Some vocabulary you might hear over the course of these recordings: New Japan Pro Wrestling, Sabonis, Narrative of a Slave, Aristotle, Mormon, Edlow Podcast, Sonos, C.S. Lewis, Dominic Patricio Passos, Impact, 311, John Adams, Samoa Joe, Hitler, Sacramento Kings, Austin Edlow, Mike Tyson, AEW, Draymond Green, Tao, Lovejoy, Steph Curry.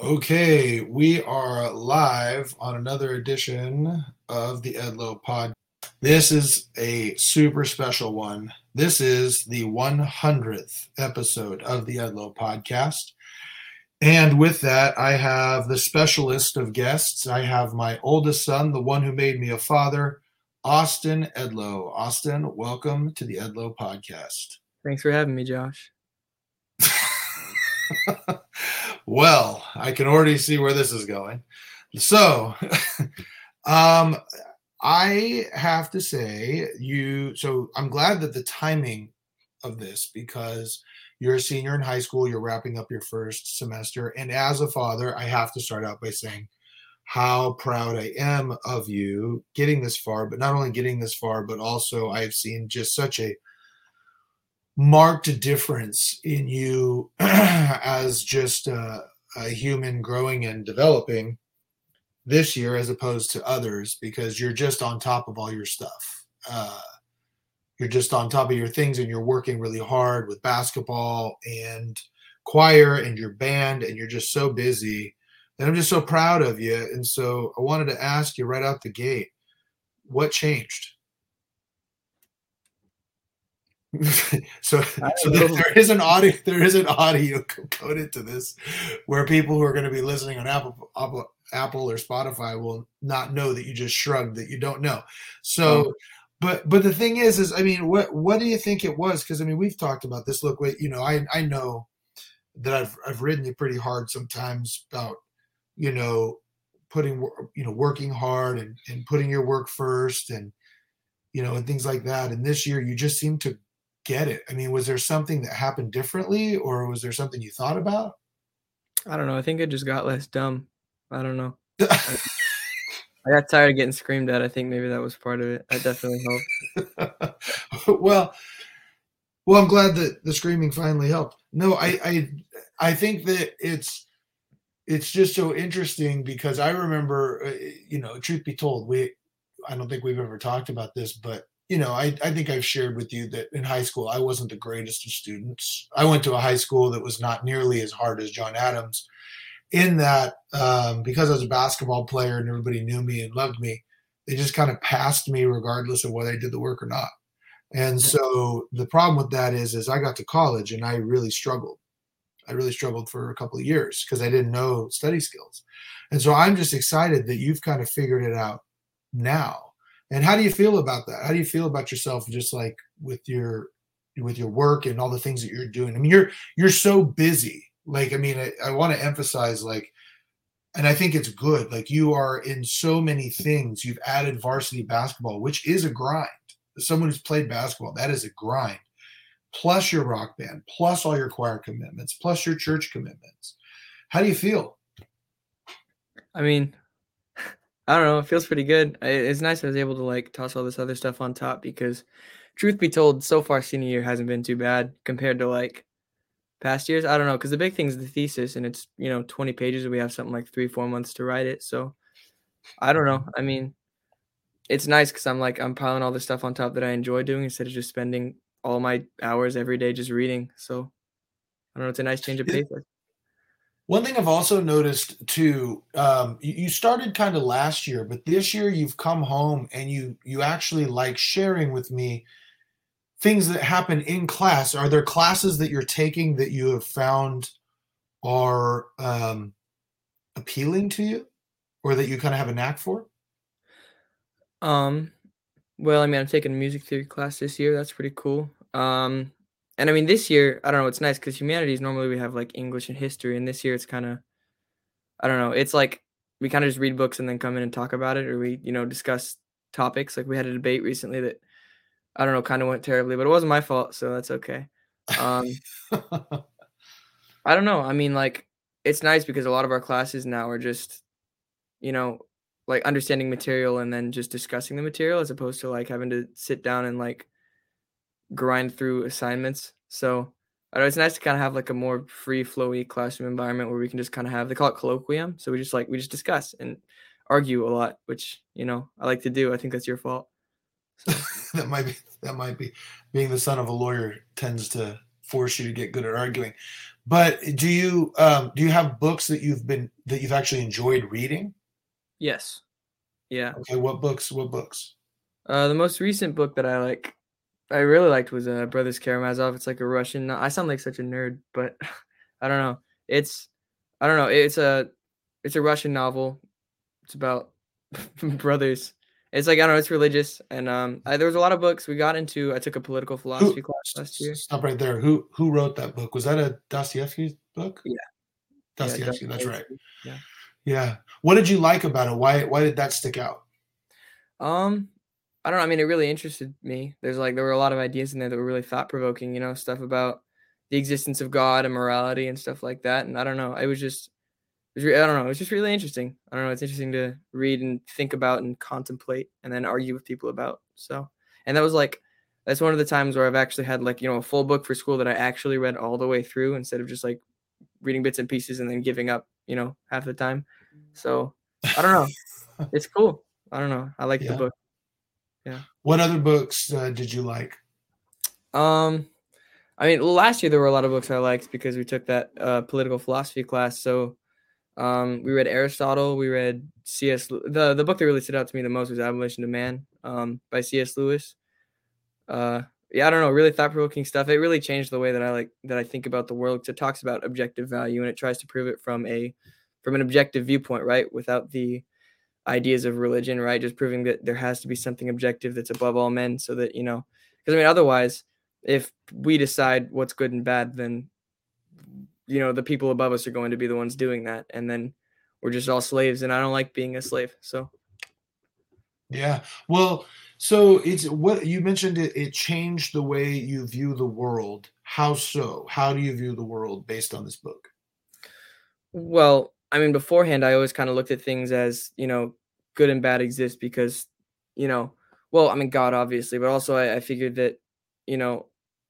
Okay, we are live on another edition of the Edlow Pod. This is a super special one. This is the 100th episode of the Edlow Podcast. And with that, I have the specialist of guests. I have my oldest son, the one who made me a father, Austin Edlow. Austin, welcome to the Edlow Podcast. Thanks for having me, Josh. Well, I can already see where this is going. So, I have to say so I'm glad that the timing of this, because you're a senior in high school, you're wrapping up your first semester. And as a father, I have to start out by saying how proud I am of you getting this far, but not only getting this far, but also I've seen just such a marked difference in you as just a human growing and developing this year as opposed to others, because you're just on top of all your stuff. You're just on top of your things, and you're working really hard with basketball and choir and your band, and you're just so busy. And I'm just so proud of you. And so I wanted to ask you right out the gate, what changed? So there is an audio component to this, where people who are going to be listening on Apple or Spotify will not know that you just shrugged that you don't know. So, but the thing is I mean, what do you think it was? Because I mean, we've talked about this. Look, wait, you know, I know that I've ridden you pretty hard sometimes about, you know, working hard and putting your work first and, you know, and things like that. And this year you just seem to get it. I mean, was there something that happened differently, or was there something you thought about? I don't know. I think I just got less dumb. I don't know. I got tired of getting screamed at. I think maybe that was part of it. That definitely helped. Well, I'm glad that the screaming finally helped. No, I think that it's just so interesting, because I remember, you know, truth be told, I don't think we've ever talked about this, but you know, I think I've shared with you that in high school, I wasn't the greatest of students. I went to a high school that was not nearly as hard as John Adams, in that because I was a basketball player and everybody knew me and loved me, they just kind of passed me regardless of whether I did the work or not. And so the problem with that is I got to college and I really struggled. I really struggled for a couple of years because I didn't know study skills. And so I'm just excited that you've kind of figured it out now. And how do you feel about that? How do you feel about yourself, just like with your work and all the things that you're doing? I mean, you're so busy. Like, I mean, I want to emphasize, like, and I think it's good. Like, you are in so many things. You've added varsity basketball, which is a grind. As someone who's played basketball, that is a grind. Plus your rock band, plus all your choir commitments, plus your church commitments. How do you feel? I mean, I don't know. It feels pretty good. It's nice I was able to like toss all this other stuff on top, because truth be told, so far senior year hasn't been too bad compared to like past years. I don't know. Cause the big thing is the thesis, and it's, you know, 20 pages. We have something like 3-4 months to write it. So I don't know. I mean, it's nice cause I'm piling all this stuff on top that I enjoy doing instead of just spending all my hours every day just reading. So I don't know. It's a nice change of pace. One thing I've also noticed too, you started kind of last year, but this year you've come home and you actually like sharing with me things that happen in class. Are there classes that you're taking that you have found are appealing to you, or that you kind of have a knack for? Well, I mean, I'm taking a music theory class this year. That's pretty cool. And I mean, this year, I don't know, it's nice because humanities, normally we have like English and history. And this year it's kind of, I don't know, it's like we kind of just read books and then come in and talk about it. Or we, you know, discuss topics. Like we had a debate recently that, I don't know, kind of went terribly, but it wasn't my fault. So that's okay. I don't know. I mean, like, it's nice because a lot of our classes now are just, you know, like understanding material and then just discussing the material, as opposed to like having to sit down and like grind through assignments. So I don't know, it's nice to kind of have like a more free flowy classroom environment where we can just kind of have, they call it colloquium. So we just discuss and argue a lot, which, you know, I like to do. I think that's your fault. So. That might be being the son of a lawyer tends to force you to get good at arguing. But do you have books that you've actually enjoyed reading? Yes. Yeah. Okay. What books? The most recent book that I really liked was Brothers Karamazov. It's like a Russian. I sound like such a nerd, but I don't know. It's a Russian novel. It's about brothers. It's like, I don't know, it's religious. And there was a lot of books we got into. I took a political philosophy class last year. Stop right there. Who wrote that book? Was that a Dostoevsky book? Yeah. Dostoevsky, that's right. Yeah. Yeah. What did you like about it? Why did that stick out? I don't know. I mean, it really interested me. There were a lot of ideas in there that were really thought-provoking, you know, stuff about the existence of God and morality and stuff like that. And I don't know. It's just really interesting. I don't know. It's interesting to read and think about and contemplate and then argue with people about. So, and that's one of the times where I've actually had a full book for school that I actually read all the way through instead of just reading bits and pieces and then giving up, half the time. So I don't know. It's cool. I don't know. I like the book. Yeah. What other books did you like? I mean, last year there were a lot of books I liked because we took that political philosophy class. So we read Aristotle, we read C.S. The book that really stood out to me the most was Abolition of Man by C.S. Lewis. I don't know, really thought-provoking stuff. It really changed the way that I think about the world, because it talks about objective value and it tries to prove it from an objective viewpoint, right? Without the ideas of religion, right? Just proving that there has to be something objective that's above all men, so that, because I mean, otherwise, if we decide what's good and bad, then the people above us are going to be the ones doing that. And then we're just all slaves, and I don't like being a slave. So. Yeah. Well, so it's what you mentioned. It changed the way you view the world. How so? How do you view the world based on this book? Well, I mean, beforehand, I always kind of looked at things as, good and bad exist because, God, obviously, but also I figured that,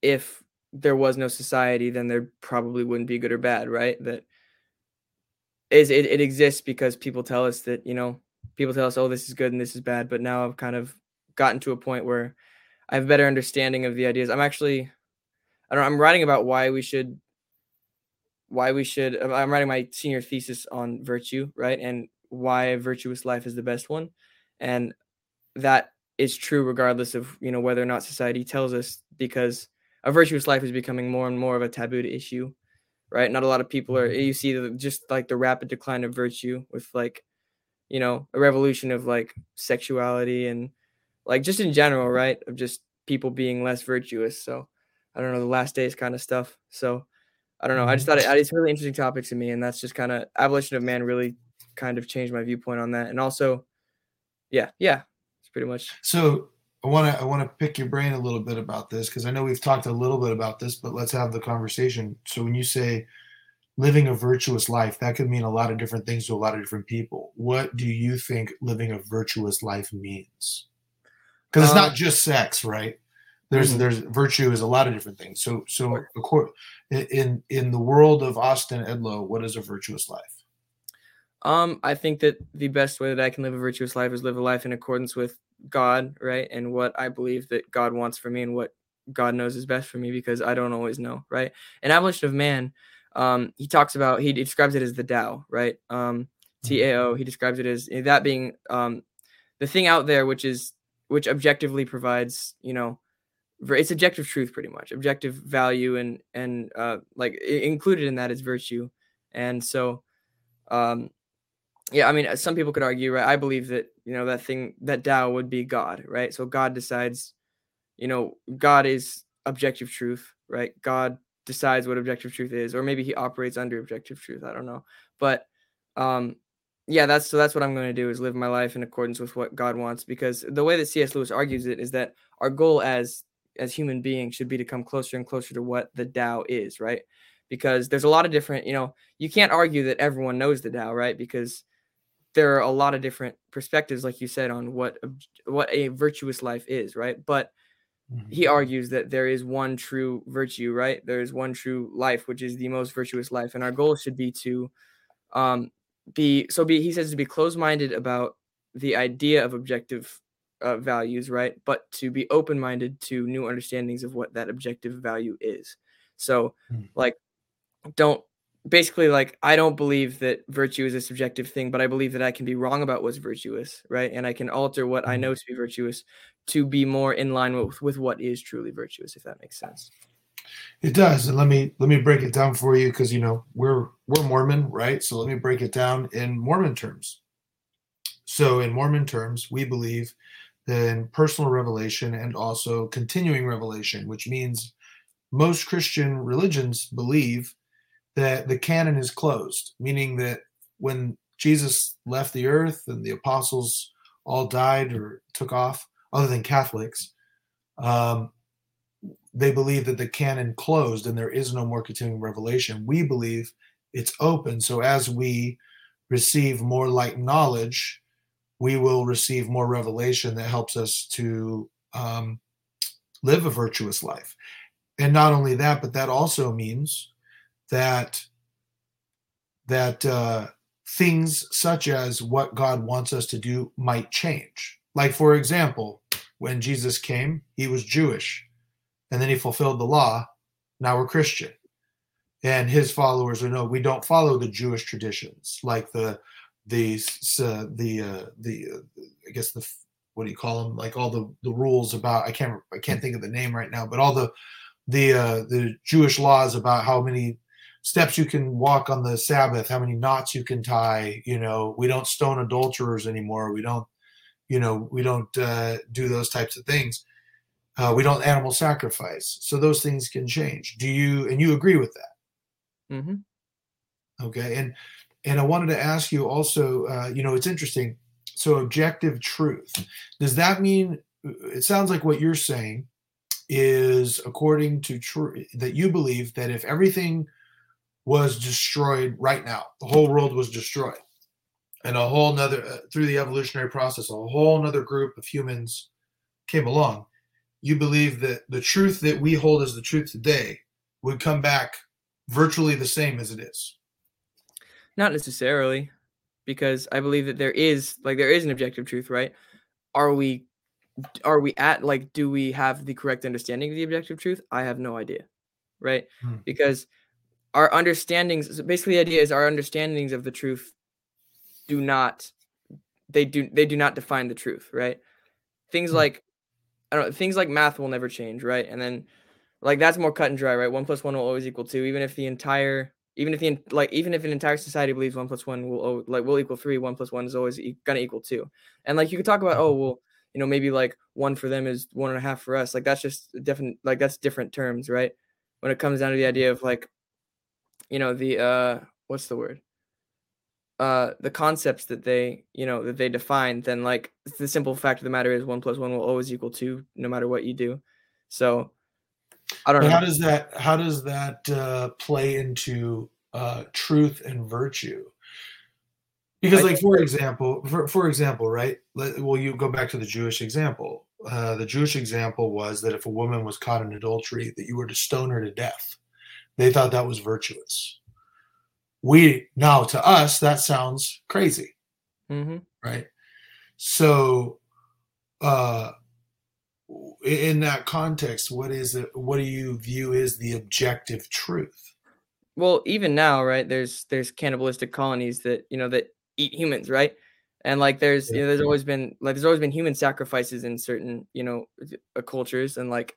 if there was no society, then there probably wouldn't be good or bad, right? That is, it exists because people tell us that, people tell us, oh, this is good and this is bad. But now I've kind of gotten to a point where I have a better understanding of the ideas. I'm writing about I'm writing my senior thesis on virtue, right? And why a virtuous life is the best one. And that is true regardless of, whether or not society tells us, because a virtuous life is becoming more and more of a taboo issue, right? Not a lot of people you see the rapid decline of virtue with a revolution of sexuality and just in general, right? Of just people being less virtuous. So I don't know, the last days kind of stuff. So I don't know. I just thought it's really interesting topic to me. And that's just kind of Abolition of Man really kind of changed my viewpoint on that. And also, yeah, it's pretty much. So I want to pick your brain a little bit about this, because I know we've talked a little bit about this, but let's have the conversation. So when you say living a virtuous life, that could mean a lot of different things to a lot of different people. What do you think living a virtuous life means? Because it's not just sex, right? There's virtue is a lot of different things. So of course, in the world of Austin Edlow, what is a virtuous life? I think that the best way that I can live a virtuous life is live a life in accordance with God, right? And what I believe that God wants for me and what God knows is best for me, because I don't always know, right? In Abolition of Man, he describes it as the Tao, right? Tao, he describes it as that being the thing out there, which objectively provides, it's objective truth, pretty much, objective value, and included in that is virtue. And so, I mean, some people could argue, right? I believe that, that thing, that Tao would be God, right? So God decides, God is objective truth, right? God decides what objective truth is, or maybe he operates under objective truth. I don't know. But, that's what I'm going to do, is live my life in accordance with what God wants, because the way that C.S. Lewis argues it is that our goal as human beings should be to come closer and closer to what the Tao is, right? Because there's a lot of different, you can't argue that everyone knows the Tao, right? Because there are a lot of different perspectives, like you said, on what a virtuous life is, right? But he argues that there is one true virtue, right? There is one true life, which is the most virtuous life. And our goal should be to he says, to be closed-minded about the idea of objective values, right? But to be open-minded to new understandings of what that objective value is. So don't basically like, I don't believe that virtue is a subjective thing, but I believe that I can be wrong about what's virtuous, right? And I can alter what I know to be virtuous to be more in line with what is truly virtuous, if that makes sense. It does. And let me break it down for you, because, you know, we're Mormon, right? So let me break it down in Mormon terms. So in Mormon terms, we believe in personal revelation and also continuing revelation, which means most Christian religions believe that the canon is closed, meaning that when Jesus left the earth and the apostles all died or took off, other than Catholics, they believe that the canon closed and there is no more continuing revelation. We believe it's open. So as we receive more light knowledge, we will receive more revelation that helps us to live a virtuous life. And not only that, but that also means that things such as what God wants us to do might change. Like, for example, when Jesus came, he was Jewish, and then he fulfilled the law. Now we're Christian. And his followers would know we don't follow the Jewish traditions, like all the rules about, I can't think of the name right now, but all the Jewish laws about how many steps you can walk on the Sabbath, how many knots you can tie, you know, we don't stone adulterers anymore. We don't, you know, do those types of things. We don't animal sacrifice. So those things can change. And you agree with that? Mm-hmm. Okay. And I wanted to ask you also, you know, it's interesting. So objective truth, does that mean, it sounds like what you're saying is according to truth, that you believe that if everything was destroyed right now, the whole world was destroyed, and a whole nother, through the evolutionary process, a whole nother group of humans came along, you believe that the truth that we hold as the truth today would come back virtually the same as it is? Not necessarily, because I believe that there is an objective truth, right? Are we at, like, do we have the correct understanding of the objective truth? I have no idea, right? Because our understandings, so basically the idea is our understandings of the truth do not define the truth, right? Things like, things like math will never change, right? And then, like, that's more cut and dry, right? 1 + 1 will always equal 2, even if an entire society believes 1 + 1 will equal 3, 1 + 1 is always gonna equal 2. And, like, you could talk about, oh, well, you know, maybe like 1 for them is 1.5 for us. Like, that's just different. Like, that's different terms, right? When it comes down to the idea of, like, you know, the what's the word? The concepts that they define, then, like, the simple fact of the matter is 1 + 1 will always equal 2, no matter what you do. So I don't know. How does that play into truth and virtue? Because, like, for example, right? Well, you go back to the Jewish example. The Jewish example was that if a woman was caught in adultery, that you were to stone her to death. They thought that was virtuous. To us, that sounds crazy, mm-hmm. right? So, in that context, what do you view is the objective truth? Well, even now, right? There's cannibalistic colonies that, you know, that eat humans, right? And, like, there's always been human sacrifices in certain, you know, cultures. And, like,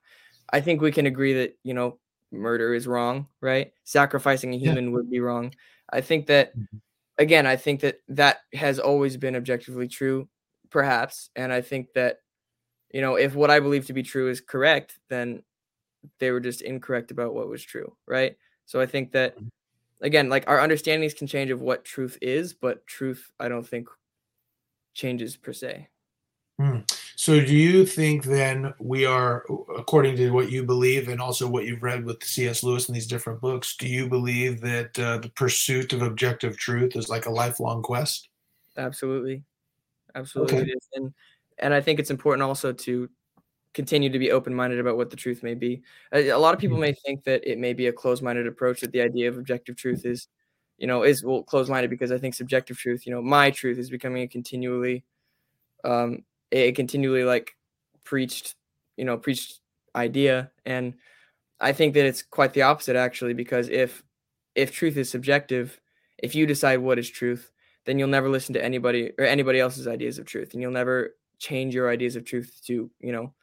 I think we can agree that, you know, murder is wrong, right? Sacrificing a human would be wrong. I think that, again, that has always been objectively true, perhaps. And I think that, you know, if what I believe to be true is correct, then they were just incorrect about what was true, right? So I think that, again, like, our understandings can change of what truth is, but truth, I don't think, changes per se. So do you think then we are, according to what you believe and also what you've read with C.S. Lewis and these different books, do you believe that the pursuit of objective truth is like a lifelong quest? Absolutely. Absolutely. Okay. It is. And I think it's important also to continue to be open-minded about what the truth may be. A lot of people may think that it may be a closed-minded approach, that the idea of objective truth is, you know, closed-minded, because I think subjective truth, you know, my truth is becoming a continually like preached idea. And I think that it's quite the opposite, actually, because if if truth is subjective, if you decide what is truth, then you'll never listen to anybody or anybody else's ideas of truth. And you'll never change your ideas of truth to, you know,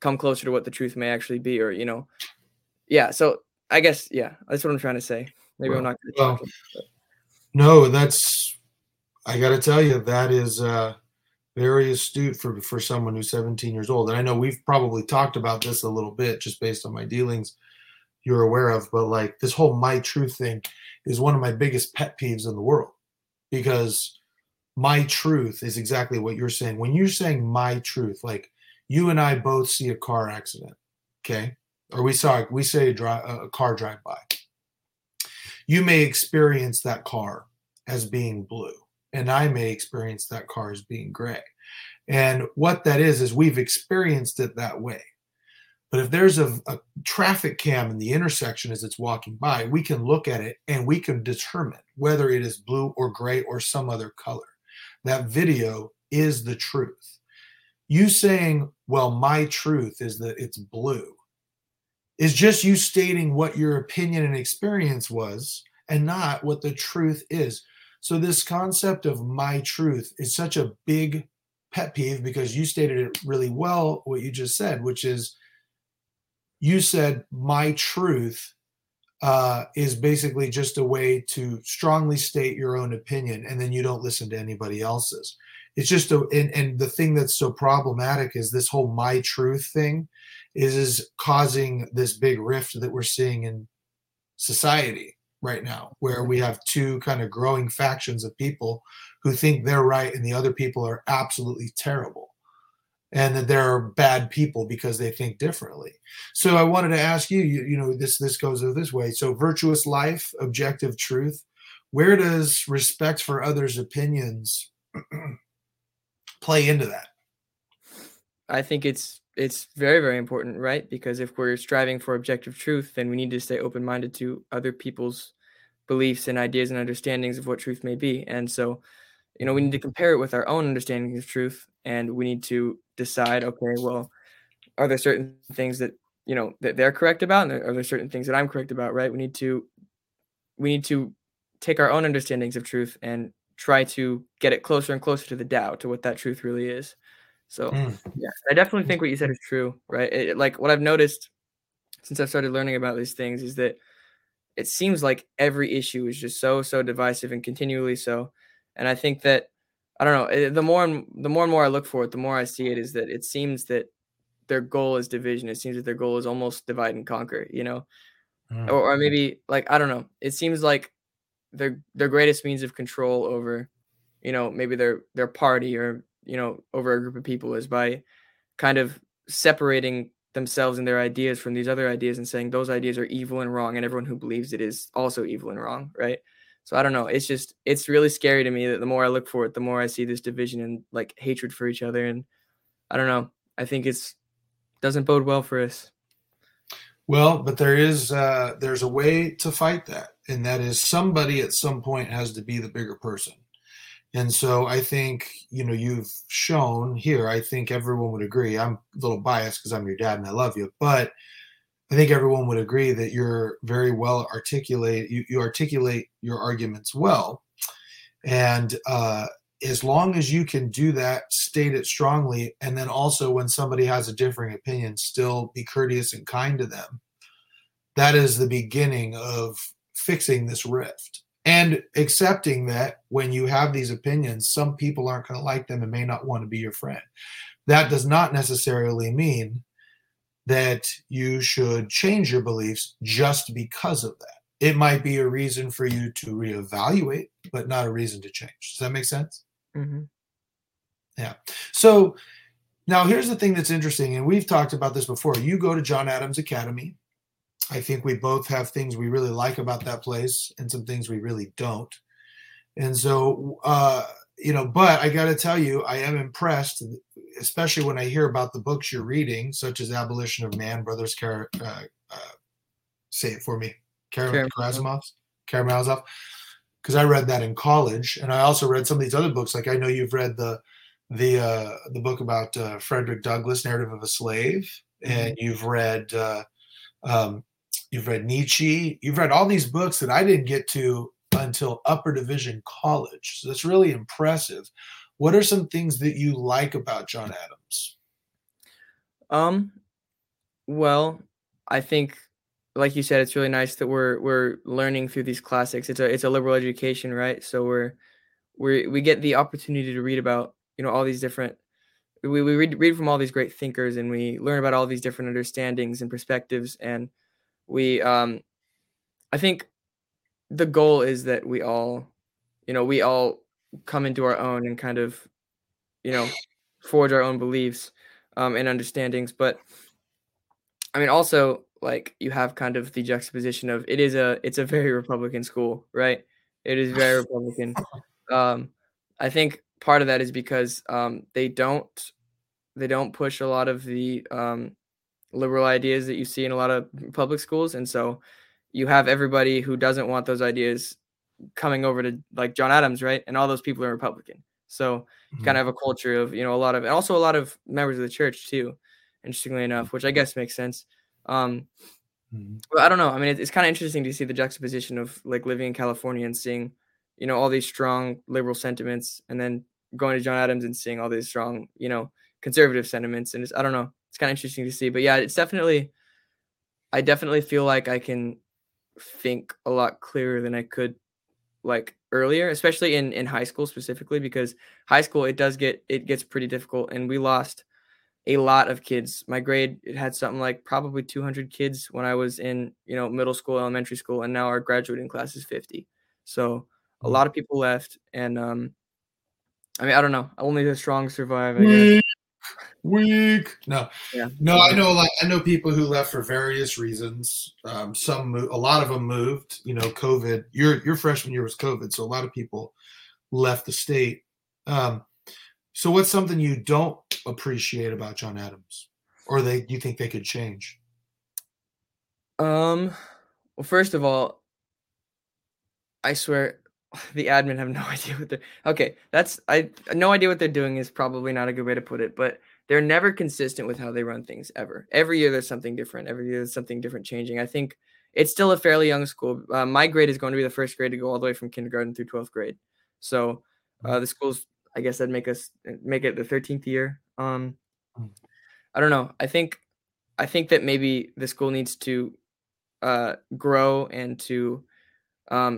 come closer to what the truth may actually be, or, you know, yeah. So I guess, yeah, that's what I'm trying to say. Maybe I'm not going to talk. No, that's, I got to tell you, that is very astute for someone who's 17 years old. And I know we've probably talked about this a little bit just based on my dealings you're aware of, but like this whole my truth thing is one of my biggest pet peeves in the world, because my truth is exactly what you're saying. When you're saying my truth, like you and I both see a car accident, okay? Or we say a car drive by. You may experience that car as being blue, and I may experience that car as being gray. And what that is we've experienced it that way. But if there's a traffic cam in the intersection as it's walking by, we can look at it and we can determine whether it is blue or gray or some other color. That video is the truth. You saying, well, my truth is that it's blue, is just you stating what your opinion and experience was and not what the truth is. So this concept of my truth is such a big pet peeve, because you stated it really well, what you just said, which is, you said my truth is basically just a way to strongly state your own opinion, and then you don't listen to anybody else's. It's just and the thing that's so problematic is this whole my truth thing is causing this big rift that we're seeing in society right now, where we have two kind of growing factions of people who think they're right and the other people are absolutely terrible, and that there are bad people because they think differently. So I wanted to ask you know, this goes this way. So virtuous life, objective truth, where does respect for others' opinions play into that? I think it's very, very important, right? Because if we're striving for objective truth, then we need to stay open-minded to other people's beliefs and ideas and understandings of what truth may be. And so, you know, we need to compare it with our own understanding of truth, and we need to decide, okay, well, are there certain things that, you know, that they're correct about, and are there certain things that I'm correct about, right? We need to take our own understandings of truth and try to get it closer and closer to the Tao, to what that truth really is. So, yeah, I definitely think what you said is true, right? Like what I've noticed since I've started learning about these things is that it seems like every issue is just so divisive and continually so. And I think that, I don't know, the more and more I look for it, the more I see it, is that it seems that their goal is division. It seems that their goal is almost divide and conquer, you know, or maybe, like, I don't know. It seems like their greatest means of control over, you know, maybe their party, or, you know, over a group of people, is by kind of separating themselves and their ideas from these other ideas and saying those ideas are evil and wrong, and everyone who believes it is also evil and wrong, right? So I don't know. It's just, it's really scary to me that the more I look for it, the more I see this division and like hatred for each other. And I don't know. I think doesn't bode well for us. Well, but there's a way to fight that. And that is, somebody at some point has to be the bigger person. And so I think, you know, you've shown here, I think everyone would agree. I'm a little biased because I'm your dad and I love you, but I think everyone would agree that you're very well articulate. You articulate your arguments well. And as long as you can do that, state it strongly. And then also, when somebody has a differing opinion, still be courteous and kind to them. That is the beginning of fixing this rift, and accepting that when you have these opinions, some people aren't going to like them and may not want to be your friend. That does not necessarily mean that you should change your beliefs just because of that. It might be a reason for you to reevaluate, but not a reason to change. Does that make sense? Mm-hmm. Yeah. So now here's the thing that's interesting, and we've talked about this before. You go to John Adams Academy. I think we both have things we really like about that place and some things we really don't. And so, you know, but I got to tell you, I am impressed, especially when I hear about the books you're reading, such as Abolition of Man, Brothers say it for me, Karamazov, because I read that in college. And I also read some of these other books. Like, I know you've read the book about Frederick Douglass, Narrative of a Slave, and you've read You've read Nietzsche. You've read all these books that I didn't get to until upper division college. So that's really impressive. What are some things that you like about John Adams? Well, I think, like you said, it's really nice that we're learning through these classics. It's a liberal education, right? So we get the opportunity to read about, you know, all these different, we read from all these great thinkers, and we learn about all these different understandings and perspectives. And we, I think the goal is that we all, you know, we all come into our own and kind of, you know, forge our own beliefs and understandings. But I mean, also, like, you have kind of the juxtaposition of it's a very Republican school, right? It is very Republican. I think part of that is because they don't push a lot of the liberal ideas that you see in a lot of public schools, and so you have everybody who doesn't want those ideas coming over to, like, John Adams, right? And all those people are Republican, so you kind of have a culture of, you know, a lot of, and also a lot of members of the church too, interestingly enough, which I guess makes sense. But I don't know. I mean, it's kind of interesting to see the juxtaposition of, like, living in California and seeing, you know, all these strong liberal sentiments, and then going to John Adams and seeing all these strong, you know, conservative sentiments. And it's, I don't know, it's kind of interesting to see. But yeah, it's definitely, I definitely feel like I can think a lot clearer than I could, like, earlier, especially in high school specifically, because high school, it gets pretty difficult, and we lost a lot of kids. My grade, it had something like probably 200 kids when I was in, you know, middle school, elementary school, and now our graduating class is 50. So a lot of people left, and I mean, I don't know. Only the strong survive, I guess. Weak. No. Yeah. No, I know people who left for various reasons. A lot of them moved, you know, COVID. Your freshman year was COVID, so a lot of people left the state. So what's something you don't appreciate about John Adams, or you think they could change? Well, first of all, I swear the admin have no idea what they're no idea what they're doing is probably not a good way to put it, but they're never consistent with how they run things ever. Every year there's something different. Every year there's something different changing. I think it's still a fairly young school. My grade is going to be the first grade to go all the way from kindergarten through 12th grade. So the school's, I guess that'd make it the 13th year. I don't know. I think that maybe the school needs to grow and to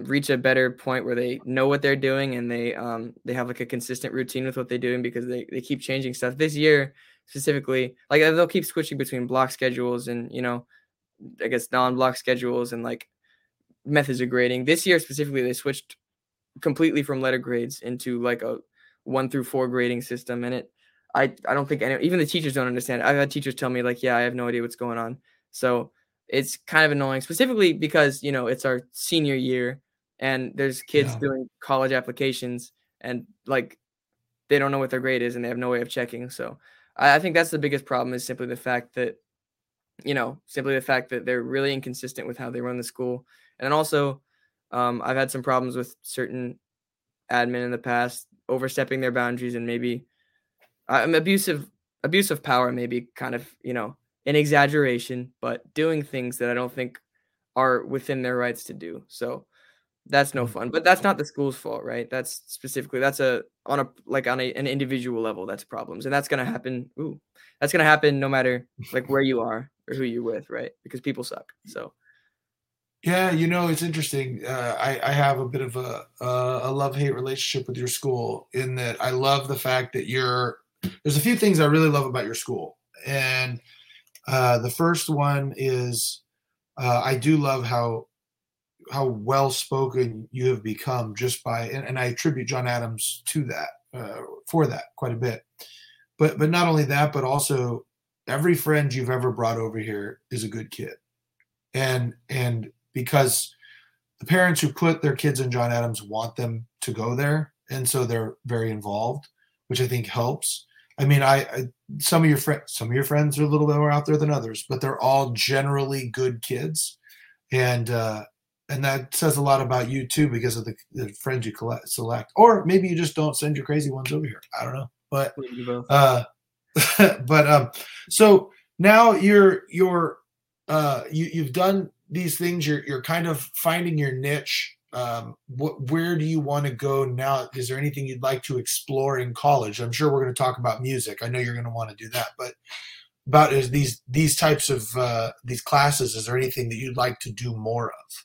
reach a better point where they know what they're doing, and they have, like, a consistent routine with what they're doing, because they keep changing stuff. This year specifically, like, they'll keep switching between block schedules and, you know, I guess non-block schedules and, like, methods of grading. This year specifically, they switched completely from letter grades into, like, a 1 through 4 grading system, and I don't think even the teachers don't understand it. I've had teachers tell me, like, yeah, I have no idea what's going on. So it's kind of annoying, specifically because, you know, it's our senior year, and there's kids doing college applications, and, like, they don't know what their grade is, and they have no way of checking. So I think that's the biggest problem, is simply the fact that, you know, they're really inconsistent with how they run the school. And also I've had some problems with certain admin in the past overstepping their boundaries, and maybe abuse of power, maybe kind of, you know, an exaggeration, but doing things that I don't think are within their rights to do. So that's no fun, but that's not the school's fault, right? That's specifically, on an individual level, that's problems. And that's going to happen. That's going to happen no matter, like, where you are or who you're with, right? Because people suck. So. Yeah, you know, it's interesting. I have a bit of a love-hate relationship with your school, in that I love the fact that there's a few things I really love about your school. And the first one is I do love how well-spoken you have become just by, and I attribute John Adams to that, for that quite a bit. But not only that, but also every friend you've ever brought over here is a good kid. And because the parents who put their kids in John Adams want them to go there, and so they're very involved, which I think helps. I mean, some of your friends are a little bit more out there than others, but they're all generally good kids, and that says a lot about you too, because of the friends you select, or maybe you just don't send your crazy ones over here. I don't know, but so now you've done these things, you're kind of finding your niche. Where do you want to go now? Is there anything you'd like to explore in college? I'm sure we're going to talk about music. I know you're going to want to do that, but about is these types of these classes, is there anything that you'd like to do more of?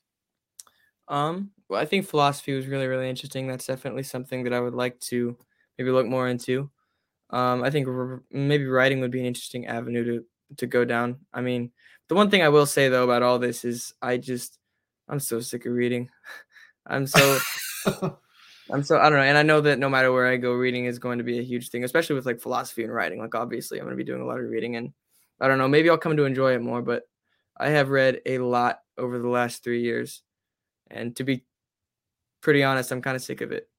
Well, I think philosophy was really, really interesting. That's definitely something that I would like to maybe look more into. I think maybe writing would be an interesting avenue to go down. I mean, the one thing I will say though about all this is I'm so sick of reading. I don't know. And I know that no matter where I go, reading is going to be a huge thing, especially with like philosophy and writing. Like obviously I'm going to be doing a lot of reading, and I don't know, maybe I'll come to enjoy it more, but I have read a lot over the last 3 years, and to be pretty honest, I'm kind of sick of it,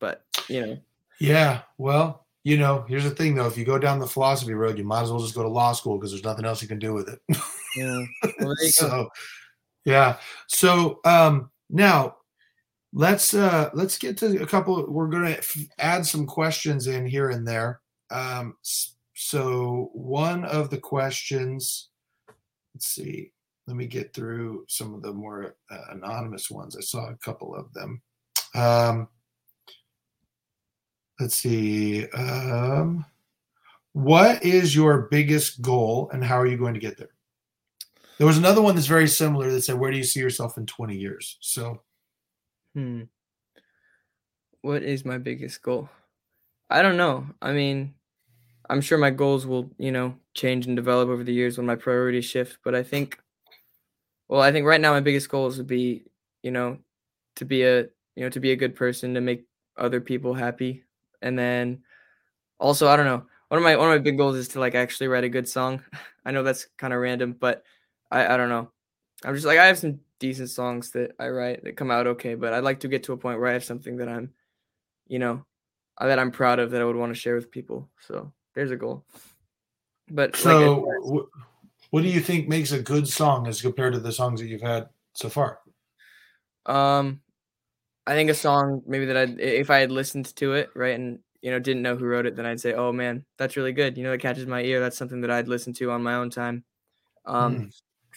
but you know. Yeah. Well, you know, here's the thing though. If you go down the philosophy road, you might as well just go to law school because there's nothing else you can do with it. Yeah. Well, there you go. Yeah. So now let's get to a couple. We're going to add some questions in here and there. So one of the questions, let's see, let me get through some of the more anonymous ones. I saw a couple of them. Let's see. What is your biggest goal and how are you going to get there? There was another one that's very similar that said, where do you see yourself in 20 years? So. What is my biggest goal? I don't know. I mean, I'm sure my goals will, you know, change and develop over the years when my priorities shift. But I think right now my biggest goals would be, you know, to be a good person, to make other people happy. And then also, I don't know, one of my big goals is to like actually write a good song. I know that's kind of random, but I don't know. I'm just like, I have some decent songs that I write that come out okay, but I'd like to get to a point where I have something that I'm, you know, that I'm proud of, that I would want to share with people. So there's a goal. But so like, what do you think makes a good song as compared to the songs that you've had so far? I think a song maybe that if I had listened to it, right, and, you know, didn't know who wrote it, then I'd say, oh man, that's really good. You know, that catches my ear. That's something that I'd listen to on my own time.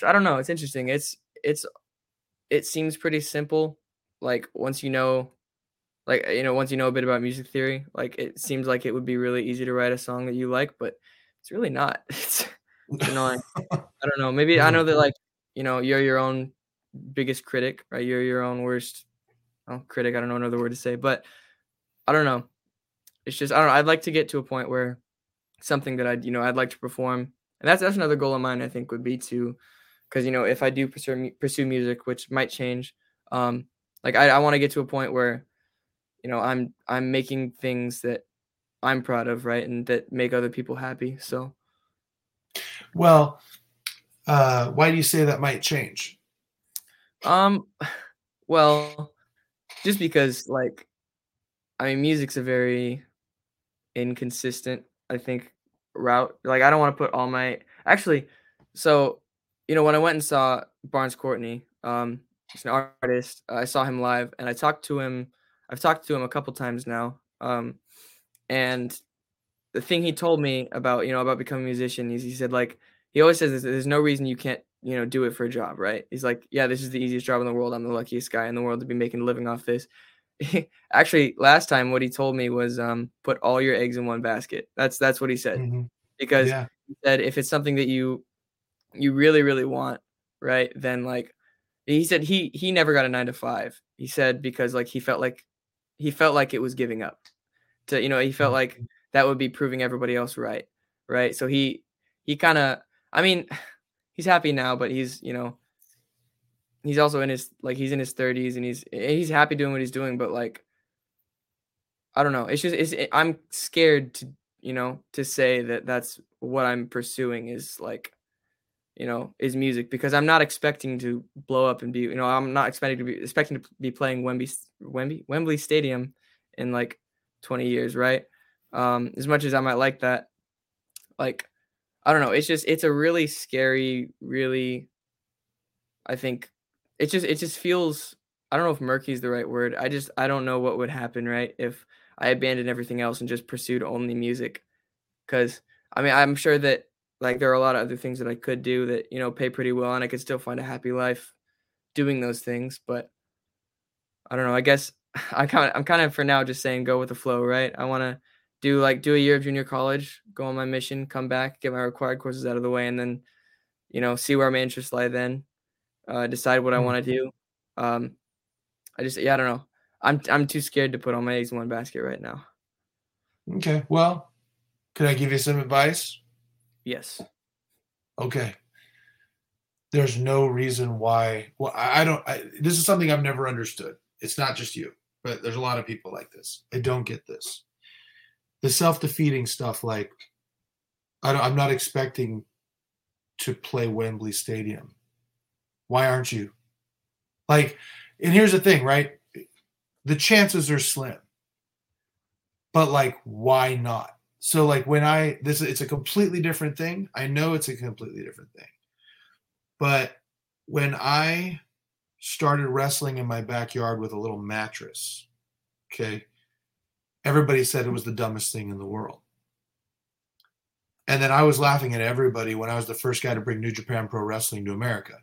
I don't know. It's interesting. It seems pretty simple. Like once you know a bit about music theory, like it seems like it would be really easy to write a song that you like, but it's really not. It's annoying. I don't know. Maybe I know that like, you know, you're your own biggest critic, right? You're your own worst critic. I don't know another word to say, but I don't know. It's just, I don't know. I'd like to get to a point where something that I'd like to perform. And that's another goal of mine, I think, would be to, because, you know, if I do pursue music, which might change, like I want to get to a point where, you know, I'm making things that I'm proud of, right, and that make other people happy. So, well, why do you say that might change? Well, just because, like, I mean, music's a very inconsistent, I think, route. Like, I don't want to put all my you know, when I went and saw Barnes Courtney, he's an artist, I saw him live, and I've talked to him a couple times now, and the thing he told me about, you know, about becoming a musician is he said, like, he always says there's no reason you can't, you know, do it for a job, right? He's like, yeah, this is the easiest job in the world, I'm the luckiest guy in the world to be making a living off this. Actually, last time what he told me was put all your eggs in one basket. That's what he said. Mm-hmm. Because yeah. He said if it's something that you really, really want, right, then like he said he never got a 9-to-5. He said because like he felt like it was giving up. To, you know, he felt like that would be proving everybody else right. So he kind of, I mean, he's happy now, but he's, you know, he's also in his, like, he's in his 30s, and he's happy doing what he's doing. But like, I don't know. It's just, I'm scared to, you know, to say that that's what I'm pursuing is like, you know, is music, because I'm not expecting to blow up and be, you know, I'm not expecting to be playing Wembley Stadium in like 20 years. Right. As much as I might like that, like, I don't know. It's just, it's a really scary, really, I think, It just feels, I don't know if murky is the right word. I don't know what would happen, right, if I abandoned everything else and just pursued only music. Because, I mean, I'm sure that like there are a lot of other things that I could do that, you know, pay pretty well and I could still find a happy life doing those things. But I don't know, I guess I'm kind of for now just saying go with the flow, right? I want to do a year of junior college, go on my mission, come back, get my required courses out of the way, and then, you know, see where my interests lie then, decide what I want to do. I don't know. I'm too scared to put all my eggs in one basket right now. Okay. Well, could I give you some advice? Yes. Okay. There's no reason why. Well, this is something I've never understood. It's not just you, but there's a lot of people like this. I don't get this. The self-defeating stuff, like I'm not expecting to play Wembley Stadium. Why aren't you? Like, and here's the thing, right? The chances are slim, but like, why not? So like it's a completely different thing. I know it's a completely different thing, but when I started wrestling in my backyard with a little mattress, okay, everybody said it was the dumbest thing in the world. And then I was laughing at everybody when I was the first guy to bring New Japan Pro Wrestling to America.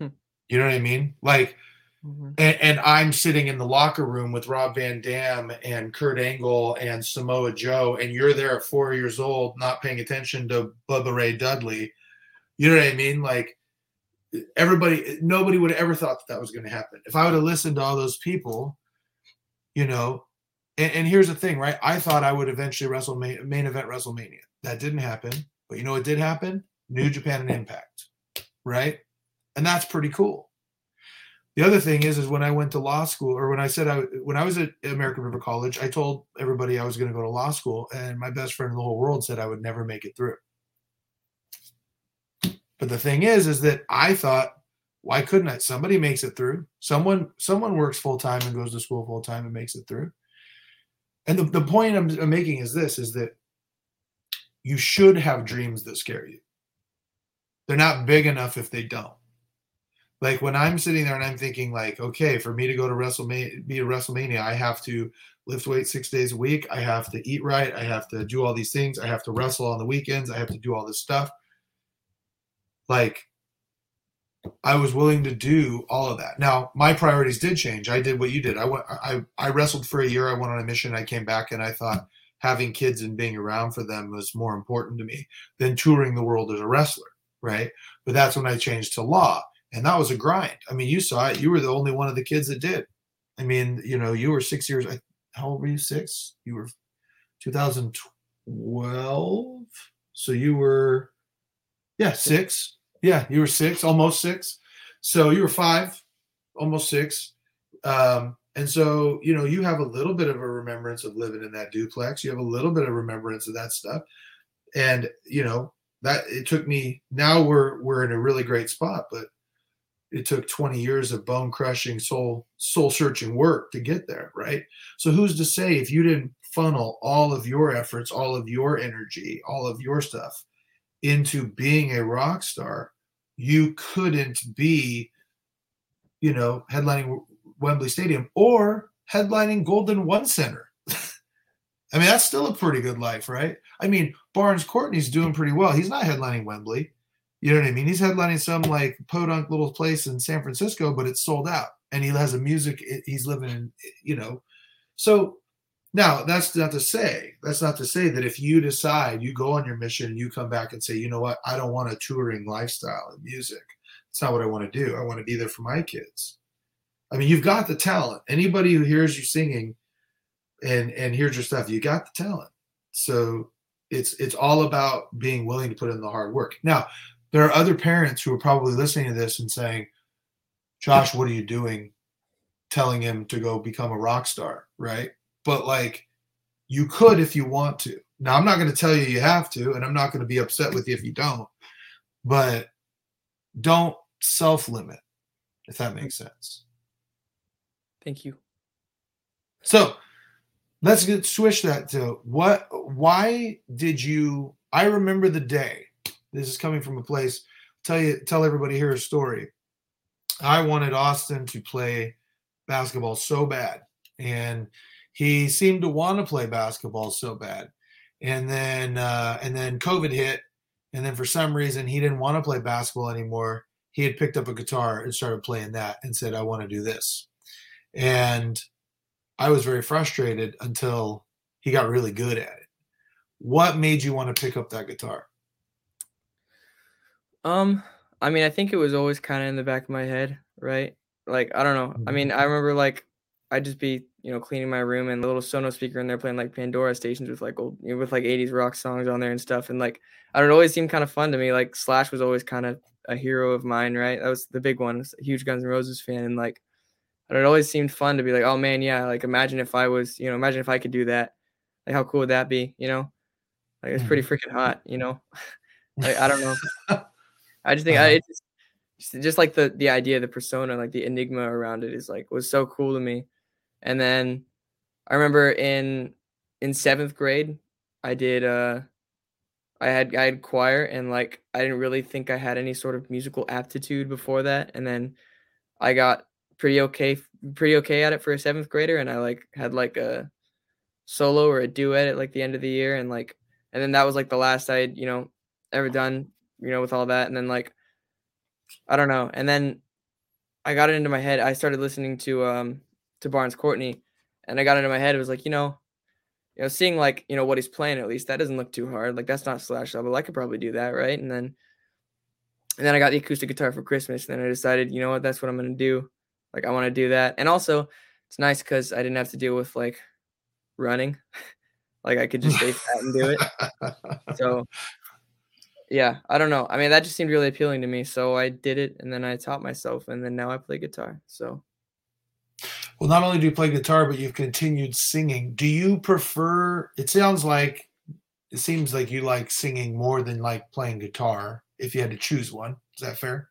You know what I mean? Like, and I'm sitting in the locker room with Rob Van Dam and Kurt Angle and Samoa Joe, and you're there at 4 years old, not paying attention to Bubba Ray Dudley. You know what I mean? Like, nobody would have ever thought that was going to happen. If I would have listened to all those people, you know, and here's the thing, right? I thought I would eventually wrestle main event WrestleMania. That didn't happen, but you know what did happen? New Japan and Impact, right? And that's pretty cool. The other thing is when I went to law school, or when I was at American River College, I told everybody I was going to go to law school, and my best friend in the whole world said I would never make it through. But the thing is that I thought, why couldn't I? Somebody makes it through. Someone works full time and goes to school full time and makes it through. And the point I'm making is this, is that you should have dreams that scare you. They're not big enough if they don't. Like when I'm sitting there and I'm thinking like, okay, for me to go to WrestleMania, be at WrestleMania, I have to lift weight 6 days a week. I have to eat right. I have to do all these things. I have to wrestle on the weekends. I have to do all this stuff. Like I was willing to do all of that. Now my priorities did change. I did what you did. I wrestled for a year. I went on a mission. I came back and I thought having kids and being around for them was more important to me than touring the world as a wrestler. Right. But that's when I changed to law. And that was a grind. I mean, you saw it. You were the only one of the kids that did. I mean, you know, you were 6 years. How old were you? Six? You were 2012. So you were, six. Yeah, you were six, almost six. So you were five, almost six. And so, you know, you have a little bit of a remembrance of living in that duplex. You have a little bit of remembrance of that stuff. And, you know, that it took me, now we're in a really great spot, but it took 20 years of bone-crushing, soul-searching work to get there, right? So who's to say if you didn't funnel all of your efforts, all of your energy, all of your stuff into being a rock star, you couldn't be, you know, headlining Wembley Stadium or headlining Golden One Center. I mean, that's still a pretty good life, right? I mean, Barnes Courtney's doing pretty well. He's not headlining Wembley. You know what I mean? He's headlining some like podunk little place in San Francisco, but it's sold out and he has a music. He's living in, you know, so now that's not to say that if you decide you go on your mission and you come back and say, you know what, I don't want a touring lifestyle in music. It's not what I want to do. I want to be there for my kids. I mean, you've got the talent. Anybody who hears you singing and hears your stuff, you got the talent. So it's all about being willing to put in the hard work. Now, there are other parents who are probably listening to this and saying, Josh, what are you doing? Telling him to go become a rock star, right? But like, you could if you want to. Now, I'm not going to tell you you have to, and I'm not going to be upset with you if you don't, but don't self-limit, if that makes sense. Thank you. So let's switch that to why did you, I remember the day. This is coming from a place. Tell everybody here a story. I wanted Austin to play basketball so bad, and he seemed to want to play basketball so bad. And then COVID hit, And then for some reason, he didn't want to play basketball anymore. He had picked up a guitar and started playing that and said, I want to do this. And I was very frustrated until he got really good at it. What made you want to pick up that guitar? I mean, I think it was always kind of in the back of my head, right? Like, I don't know. I mean, I remember, like, I'd just be, you know, cleaning my room and the little Sonos speaker in there playing like Pandora stations with like old, you know, with like 80s rock songs on there and stuff. And like, I don't know, it always seemed kind of fun to me. Like Slash was always kind of a hero of mine, right? That was the big one. I was a huge Guns N' Roses fan. And like, it always seemed fun to be like, oh man, yeah. Like, imagine if I was, you know, imagine if I could do that. Like, how cool would that be? You know, like it's pretty freaking hot, you know? Like, I don't know. I just think it's just like the idea, the persona, like the enigma around it is like, was so cool to me. And then I remember in seventh grade, I did, I had choir, and like, I didn't really think I had any sort of musical aptitude before that. And then I got pretty okay at it for a seventh grader. And I like had like a solo or a duet at like the end of the year. And like, and then that was like the last I had, you know, ever done, you know, with all that. And then like, I don't know. And then I got it into my head. I started listening to Barnes Courtney, and I got into my head. It was like, you know, seeing like, you know, what he's playing, at least that doesn't look too hard. Like that's not Slash level. I could probably do that. Right. And then I got the acoustic guitar for Christmas, and then I decided, you know what, that's what I'm going to do. Like, I want to do that. And also it's nice because I didn't have to deal with like running. Like I could just stay fat and do it. So yeah, I don't know. I mean, that just seemed really appealing to me. So I did it, and then I taught myself, and then now I play guitar. So. Well, not only do you play guitar, but you've continued singing. Do you prefer, it seems like you like singing more than like playing guitar, if you had to choose one. Is that fair?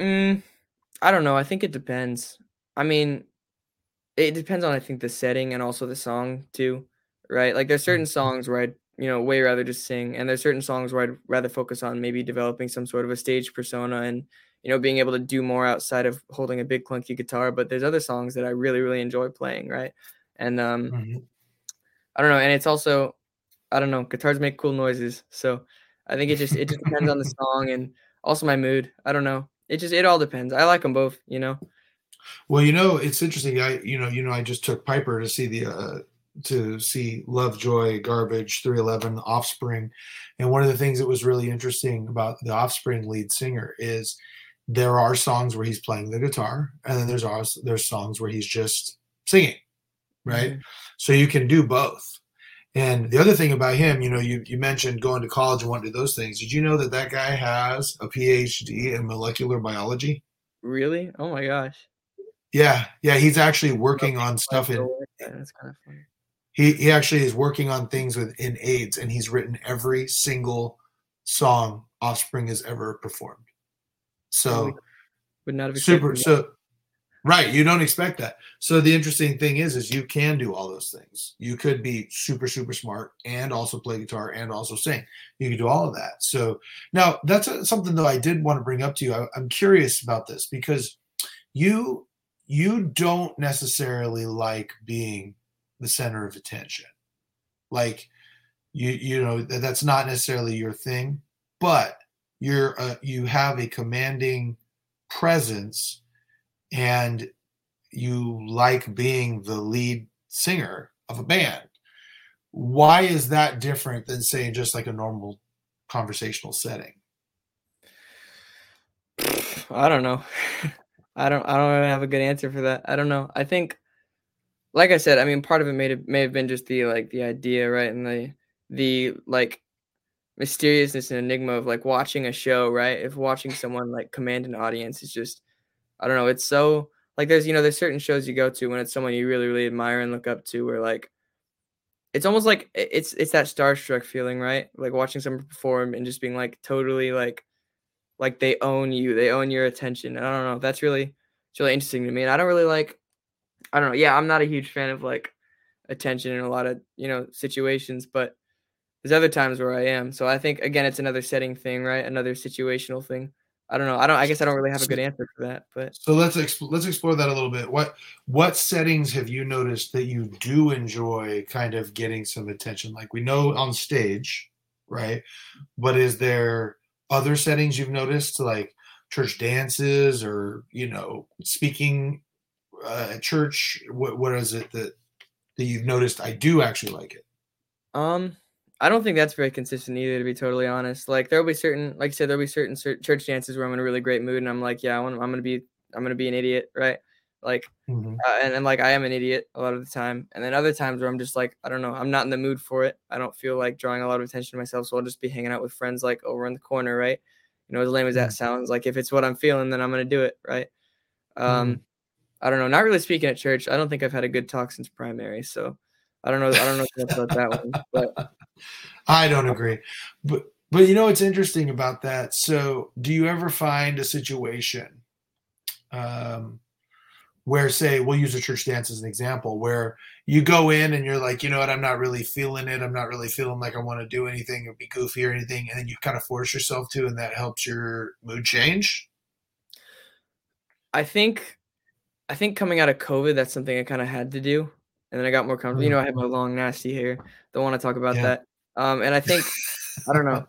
I don't know. I think it depends. I mean, it depends on, I think, the setting and also the song too, right? Like there's certain songs where I'd, you know, way rather just sing. And there's certain songs where I'd rather focus on maybe developing some sort of a stage persona and, you know, being able to do more outside of holding a big clunky guitar. But there's other songs that I really, really enjoy playing, right? And I don't know. And it's also, I don't know, guitars make cool noises. So I think it just depends on the song and also my mood. I don't know. It all depends. I like them both, you know? Well, you know, it's interesting. I just took Piper to see to see Lovejoy, Garbage, 311, Offspring. And one of the things that was really interesting about the Offspring lead singer is there are songs where he's playing the guitar, and then there's songs where he's just singing, right? Mm-hmm. So you can do both. And the other thing about him, you know, you mentioned going to college and wanting to do those things. Did you know that guy has a PhD in molecular biology? Really? Oh my gosh. Yeah. Yeah. He's actually working on stuff. That's kind of funny. He actually is working on things within AIDS, and he's written every single song Offspring has ever performed. So, would not have super. That. So, right, you don't expect that. So the interesting thing is you can do all those things. You could be super, super smart and also play guitar and also sing. You can do all of that. So now that's something though I did want to bring up to you. I'm curious about this because you don't necessarily like being the center of attention. Like you know, that's not necessarily your thing, but you have a commanding presence and you like being the lead singer of a band. Why is that different than say just like a normal conversational setting? I don't know. I don't really have a good answer for that. I don't know. I think, like I said, I mean, part of it may have been just the idea, right? And the like mysteriousness and enigma of like watching a show, right? If watching someone like command an audience is just, I don't know. It's so like there's certain shows you go to when it's someone you really, really admire and look up to, where like, it's almost like it's that starstruck feeling, right? Like watching someone perform and just being like totally like they own you, they own your attention. And I don't know. That's really, it's really interesting to me. And I don't really like, I don't know. Yeah, I'm not a huge fan of like attention in a lot of, you know, situations, but there's other times where I am. So I think, again, it's another setting thing, right? Another situational thing. I don't know. I guess I don't really have a good answer for that, but. So let's explore that a little bit. What settings have you noticed that you do enjoy kind of getting some attention? Like we know on stage, right? But is there other settings you've noticed, like church dances or, you know, speaking at church? What is it that you've noticed? I do actually like it. I don't think that's very consistent either, to be totally honest. Like there'll be certain church dances where I'm in a really great mood and I'm like, yeah, I'm going to be an idiot. Right. Like, mm-hmm. And like, I am an idiot a lot of the time. And then other times where I'm just like, I don't know, I'm not in the mood for it. I don't feel like drawing a lot of attention to myself. So I'll just be hanging out with friends, like over in the corner. Right. You know, as lame as that sounds, like if it's what I'm feeling, then I'm going to do it. Right. Mm-hmm. I don't know. Not really speaking at church. I don't think I've had a good talk since primary. So I don't know about that one, but I don't agree. But you know, it's interesting about that. So do you ever find a situation where, say, we'll use a church dance as an example, where you go in and you're like, you know what, I'm not really feeling it. I'm not really feeling like I want to do anything or be goofy or anything. And then you kind of force yourself to, and that helps your mood change. I think coming out of COVID, that's something I kind of had to do. And then I got more comfortable. You know, I have my long, nasty hair. Don't want to talk about that. And I think, I don't know.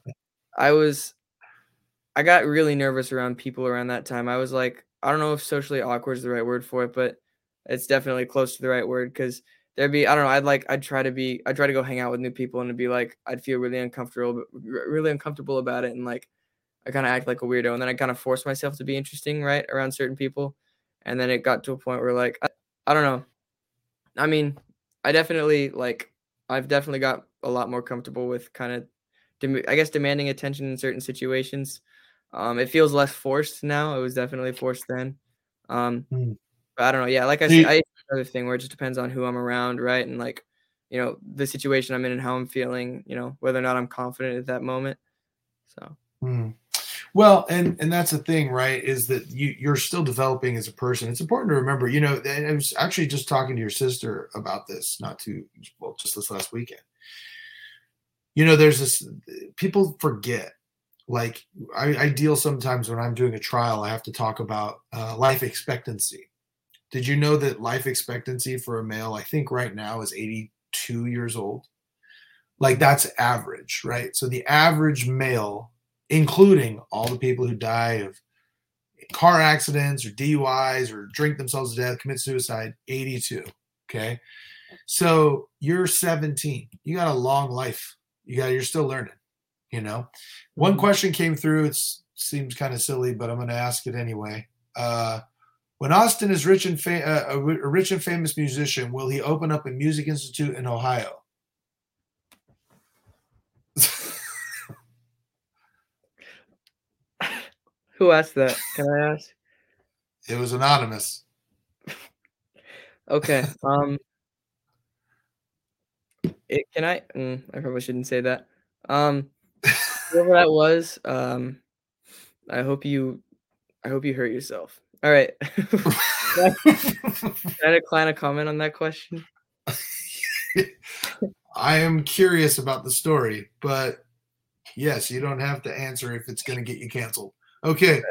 I got really nervous around people around that time. I was like, I don't know if socially awkward is the right word for it, but it's definitely close to the right word. Cause there'd be, I don't know. I'd try to go hang out with new people and it'd be like, I'd feel really uncomfortable about it. And like, I kind of act like a weirdo. And then I kind of forced myself to be interesting, right? Around certain people. And then it got to a point where like, I don't know. I mean, I've definitely got a lot more comfortable with kind of, demanding attention in certain situations. It feels less forced now. It was definitely forced then. But I don't know. Yeah, like I said, I another thing where it just depends on who I'm around, right? And like, you know, the situation I'm in and how I'm feeling, you know, whether or not I'm confident at that moment. So. Well, and that's the thing, right, is that you're still developing as a person. It's important to remember, you know, and I was actually just talking to your sister about this, just this last weekend. You know, there's this, people forget, like I deal sometimes when I'm doing a trial, I have to talk about life expectancy. Did you know that life expectancy for a male, I think right now is 82 years old? Like that's average, right? So the average male, including all the people who die of car accidents or DUIs or drink themselves to death, commit suicide, 82. Okay. So you're 17. You got a long life. You're still learning, you know. One question came through. It seems kind of silly, but I'm going to ask it anyway. When Austin is a rich and famous musician, will he open up a music institute in Ohio? Who asked that? Can I ask? It was anonymous. Okay. I probably shouldn't say that. Whoever that was, I hope you hurt yourself. All right. Can I decline a comment on that question? I am curious about the story, but yes, you don't have to answer if it's going to get you canceled. Okay.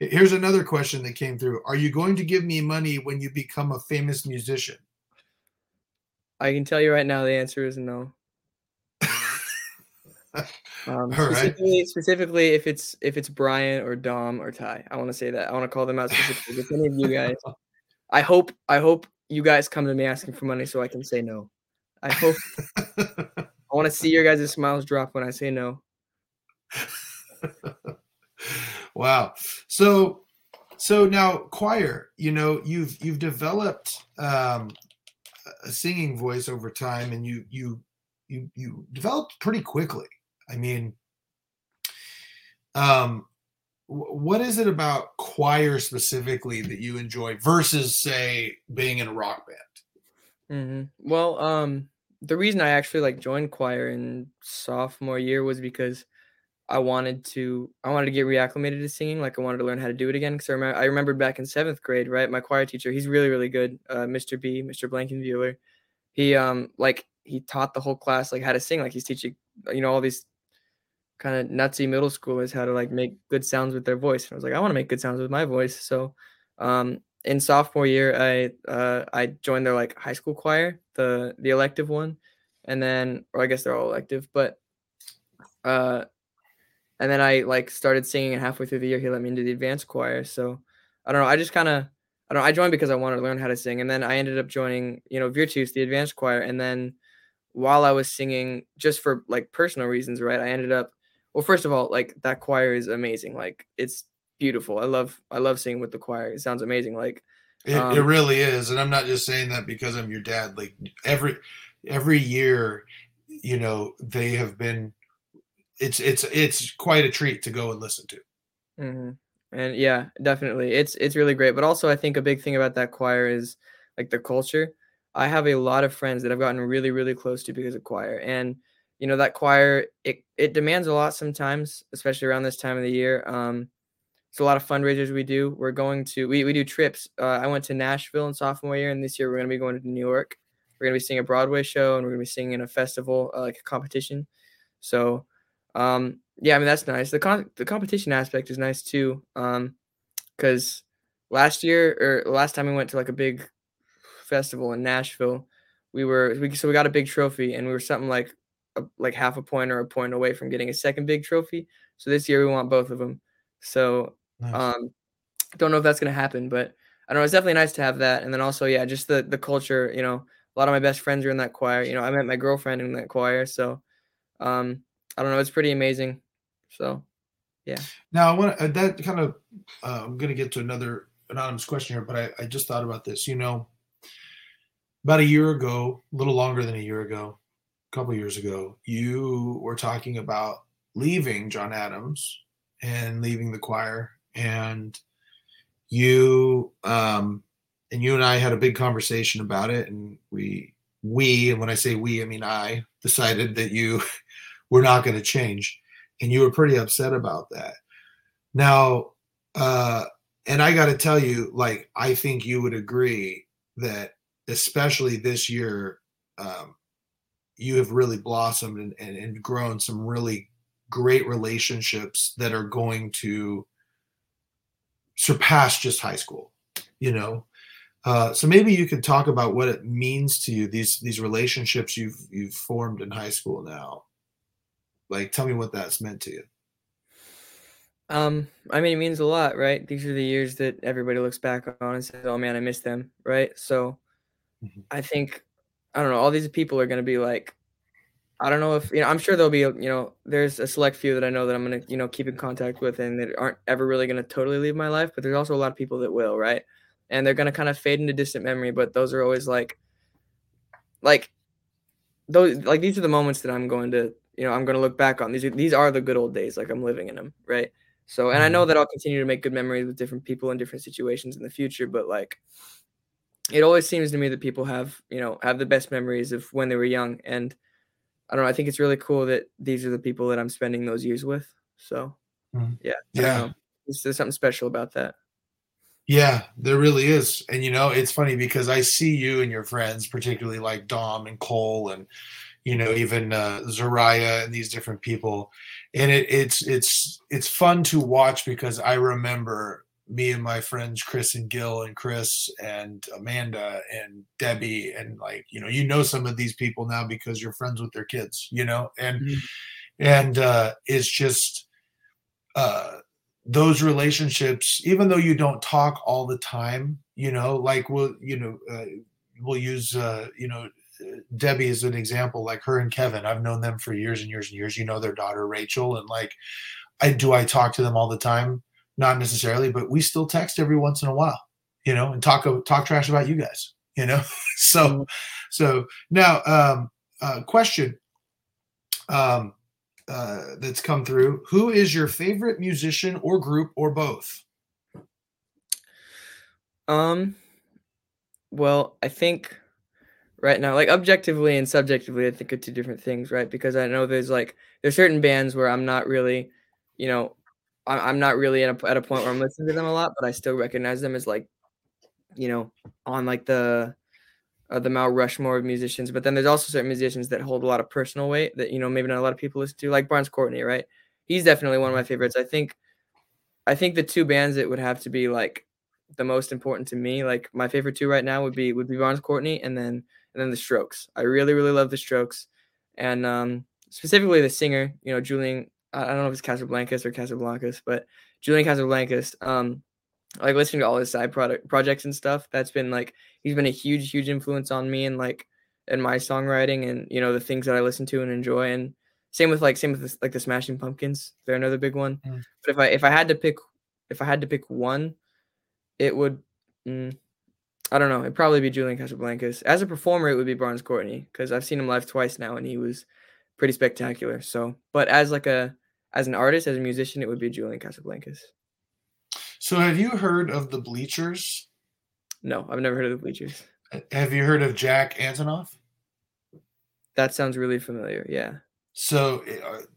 Here's another question that came through. Are you going to give me money when you become a famous musician? I can tell you right now the answer is no. Specifically if it's Brian or Dom or Ty. I want to say that. I want to call them out specifically. If any of you guys, I hope you guys come to me asking for money so I can say no. I hope I want to see your guys' smiles drop when I say no. Wow. So now choir, you know, you've developed a singing voice over time, and you developed pretty quickly. I mean, what is it about choir specifically that you enjoy versus, say, being in a rock band? Mm-hmm. Well, the reason I actually like joined choir in sophomore year was because I wanted to get reacclimated to singing. Like I wanted to learn how to do it again. Cause I remembered back in seventh grade, right? My choir teacher, he's really, really good. Mr. B, Mr. Blankenbuehler. He, he taught the whole class, like how to sing. Like he's teaching, you know, all these kind of nutsy middle schoolers how to like make good sounds with their voice. And I was like, I want to make good sounds with my voice. So, in sophomore year, I joined their like high school choir, the elective one. And then, or I guess they're all elective, but And then I like started singing, and halfway through the year, he let me into the advanced choir. So I don't know. I just kind of, I don't know, I joined because I wanted to learn how to sing. And then I ended up joining, you know, Virtus, the advanced choir. And then while I was singing, just for like personal reasons, right, I ended up, well, first of all, like that choir is amazing. Like it's beautiful. I love singing with the choir. It sounds amazing. Like it really is. And I'm not just saying that because I'm your dad. Like every year, you know, they have been, it's quite a treat to go and listen to. Mm-hmm. And yeah, definitely. It's really great. But also I think a big thing about that choir is like the culture. I have a lot of friends that I've gotten really, really close to because of choir. And, you know, that choir, it demands a lot sometimes, especially around this time of the year. It's a lot of fundraisers we do. We do trips. I went to Nashville in sophomore year, and this year we're going to be going to New York. We're going to be seeing a Broadway show, and we're going to be singing in a festival, like a competition. So, yeah, I mean, that's nice. The competition aspect is nice too. 'Cause last time we went to like a big festival in Nashville, we got a big trophy, and we were something like half a point or a point away from getting a second big trophy. So this year we want both of them. So, nice. Don't know if that's going to happen, but I don't know. It's definitely nice to have that. And then also, yeah, just the culture, you know, a lot of my best friends are in that choir. You know, I met my girlfriend in that choir. So, I don't know. It's pretty amazing. So, yeah. Now, I'm going to get to another anonymous question here, but I just thought about this. You know, about a year ago, a little longer than a year ago, a couple of years ago, you were talking about leaving John Adams and leaving the choir. And you and I had a big conversation about it. And we, and when I say we, I mean, I decided that you we're not going to change. And you were pretty upset about that. Now, and I got to tell you, like, I think you would agree that especially this year, you have really blossomed and grown some really great relationships that are going to surpass just high school, you know? So maybe you could talk about what it means to you, these relationships you've formed in high school now. Like, tell me what that's meant to you. I mean, it means a lot, right? These are the years that everybody looks back on and says, oh man, I miss them, right? So mm-hmm. I think, I don't know, all these people are going to be like, I don't know if, you know, I'm sure there'll be, you know, there's a select few that I know that I'm going to, you know, keep in contact with and that aren't ever really going to totally leave my life, but there's also a lot of people that will, right? And they're going to kind of fade into distant memory, but those are always like these are the moments that I'm going to, you know, I'm going to look back on. These are the good old days, like I'm living in them, right? So, and I know that I'll continue to make good memories with different people in different situations in the future, but like, it always seems to me that people have the best memories of when they were young. And I don't know, I think it's really cool that these are the people that I'm spending those years with. So yeah. There's something special about that. Yeah, there really is. And, you know, it's funny because I see you and your friends, particularly like Dom and Cole and, you know, even Zariah and these different people. And it's fun to watch because I remember me and my friends, Chris and Gil and Chris and Amanda and Debbie. And like, you know, some of these people now because you're friends with their kids, you know, and, mm-hmm. and it's just those relationships, even though you don't talk all the time, you know, like we'll use, you know, Debbie is an example, like her and Kevin, I've known them for years and years and years, you know, their daughter, Rachel. And like, I talk to them all the time? Not necessarily, but we still text every once in a while, you know, and talk trash about you guys, you know? So now, question, that's come through. Who is your favorite musician or group or both? Well, I think, right now, like objectively and subjectively, I think are two different things, right? Because I know there's certain bands where I'm not really, you know, I'm not really at a point where I'm listening to them a lot, but I still recognize them as like, you know, on like the Mount Rushmore of musicians. But then there's also certain musicians that hold a lot of personal weight that, you know, maybe not a lot of people listen to, like Barnes Courtney, right? He's definitely one of my favorites. I think the two bands that would have to be like the most important to me, like my favorite two right now would be Barnes Courtney and then The Strokes. I really, really love The Strokes. And specifically the singer, you know, Julian, I don't know if it's Casablancas or Casablancas, but Julian Casablancas, like listening to all his side projects and stuff, that's been like, he's been a huge, huge influence on me and like in my songwriting and, you know, the things that I listen to and enjoy. And same with the Smashing Pumpkins, they're another big one. Mm. But if I had to pick one, it would, I don't know, it'd probably be Julian Casablancas. As a performer, it would be Barnes Courtney, because I've seen him live twice now and he was pretty spectacular. So, but as an artist, as a musician, it would be Julian Casablancas. So have you heard of the Bleachers? No, I've never heard of the Bleachers. Have you heard of Jack Antonoff? That sounds really familiar. Yeah. So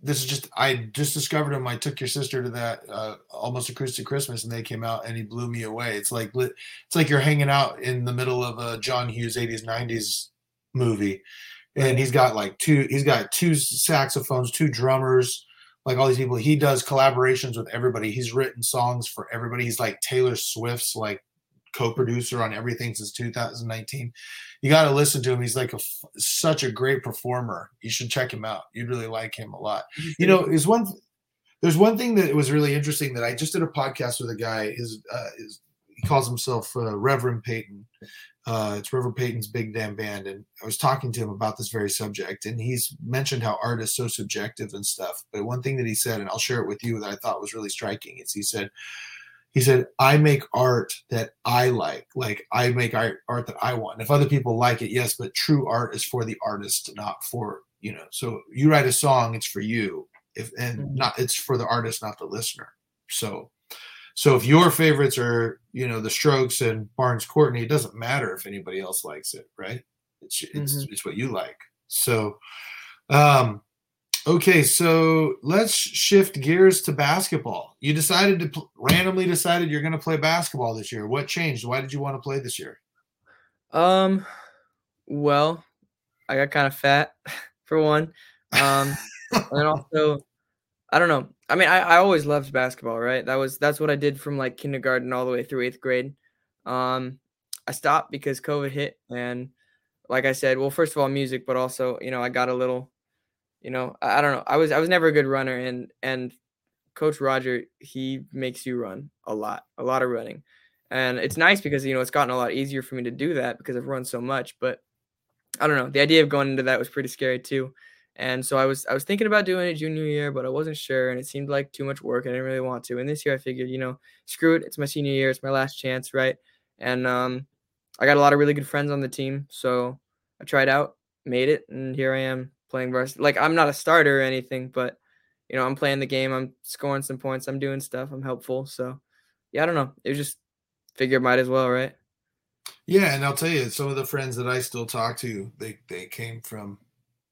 this is I just discovered him. I took your sister to that Almost Acoustic Christmas, and they came out, and he blew me away. It's like you're hanging out in the middle of a John Hughes 80s, 90s movie, and he's got two saxophones, two drummers, like all these people. He does collaborations with everybody. He's written songs for everybody. He's like Taylor Swift's like co-producer on everything since 2019. You got to listen to him. He's like such a great performer. You should check him out. You'd really like him a lot. You know, there's one thing that was really interesting that I just did a podcast with a guy. He calls himself Reverend Peyton. It's Reverend Peyton's Big Damn Band. And I was talking to him about this very subject, and he's mentioned how art is so subjective and stuff. But one thing that he said, and I'll share it with you, that I thought was really striking is he said, I make art that I like. Like, I make art that I want. And if other people like it, yes, but true art is for the artist, not for, you know. So you write a song, it's for you, it's for the artist, not the listener. So if your favorites are, you know, the Strokes and Barnes Courtney, it doesn't matter if anybody else likes it, right? It's what you like. So, okay, so let's shift gears to basketball. You randomly decided you're going to play basketball this year. What changed? Why did you want to play this year? Well, I got kind of fat for one. And also, I don't know. I mean, I always loved basketball, right? That's what I did from like kindergarten all the way through 8th grade. I stopped because COVID hit, and like I said, well, first of all, music, but also, you know, I got a little, you know, I don't know. I was never a good runner, and Coach Roger, he makes you run a lot of running. And it's nice because, you know, it's gotten a lot easier for me to do that because I've run so much, but I don't know. The idea of going into that was pretty scary too. And so I was thinking about doing it junior year, but I wasn't sure. And it seemed like too much work. I didn't really want to. And this year I figured, you know, screw it. It's my senior year. It's my last chance. Right. And I got a lot of really good friends on the team. So I tried out, made it. And here I am. Playing varsity. Like, I'm not a starter or anything, but, you know, I'm playing the game, I'm scoring some points, I'm doing stuff, I'm helpful. So yeah, I don't know, it was just figured might as well, right? Yeah. And I'll tell you, some of the friends that I still talk to, they came from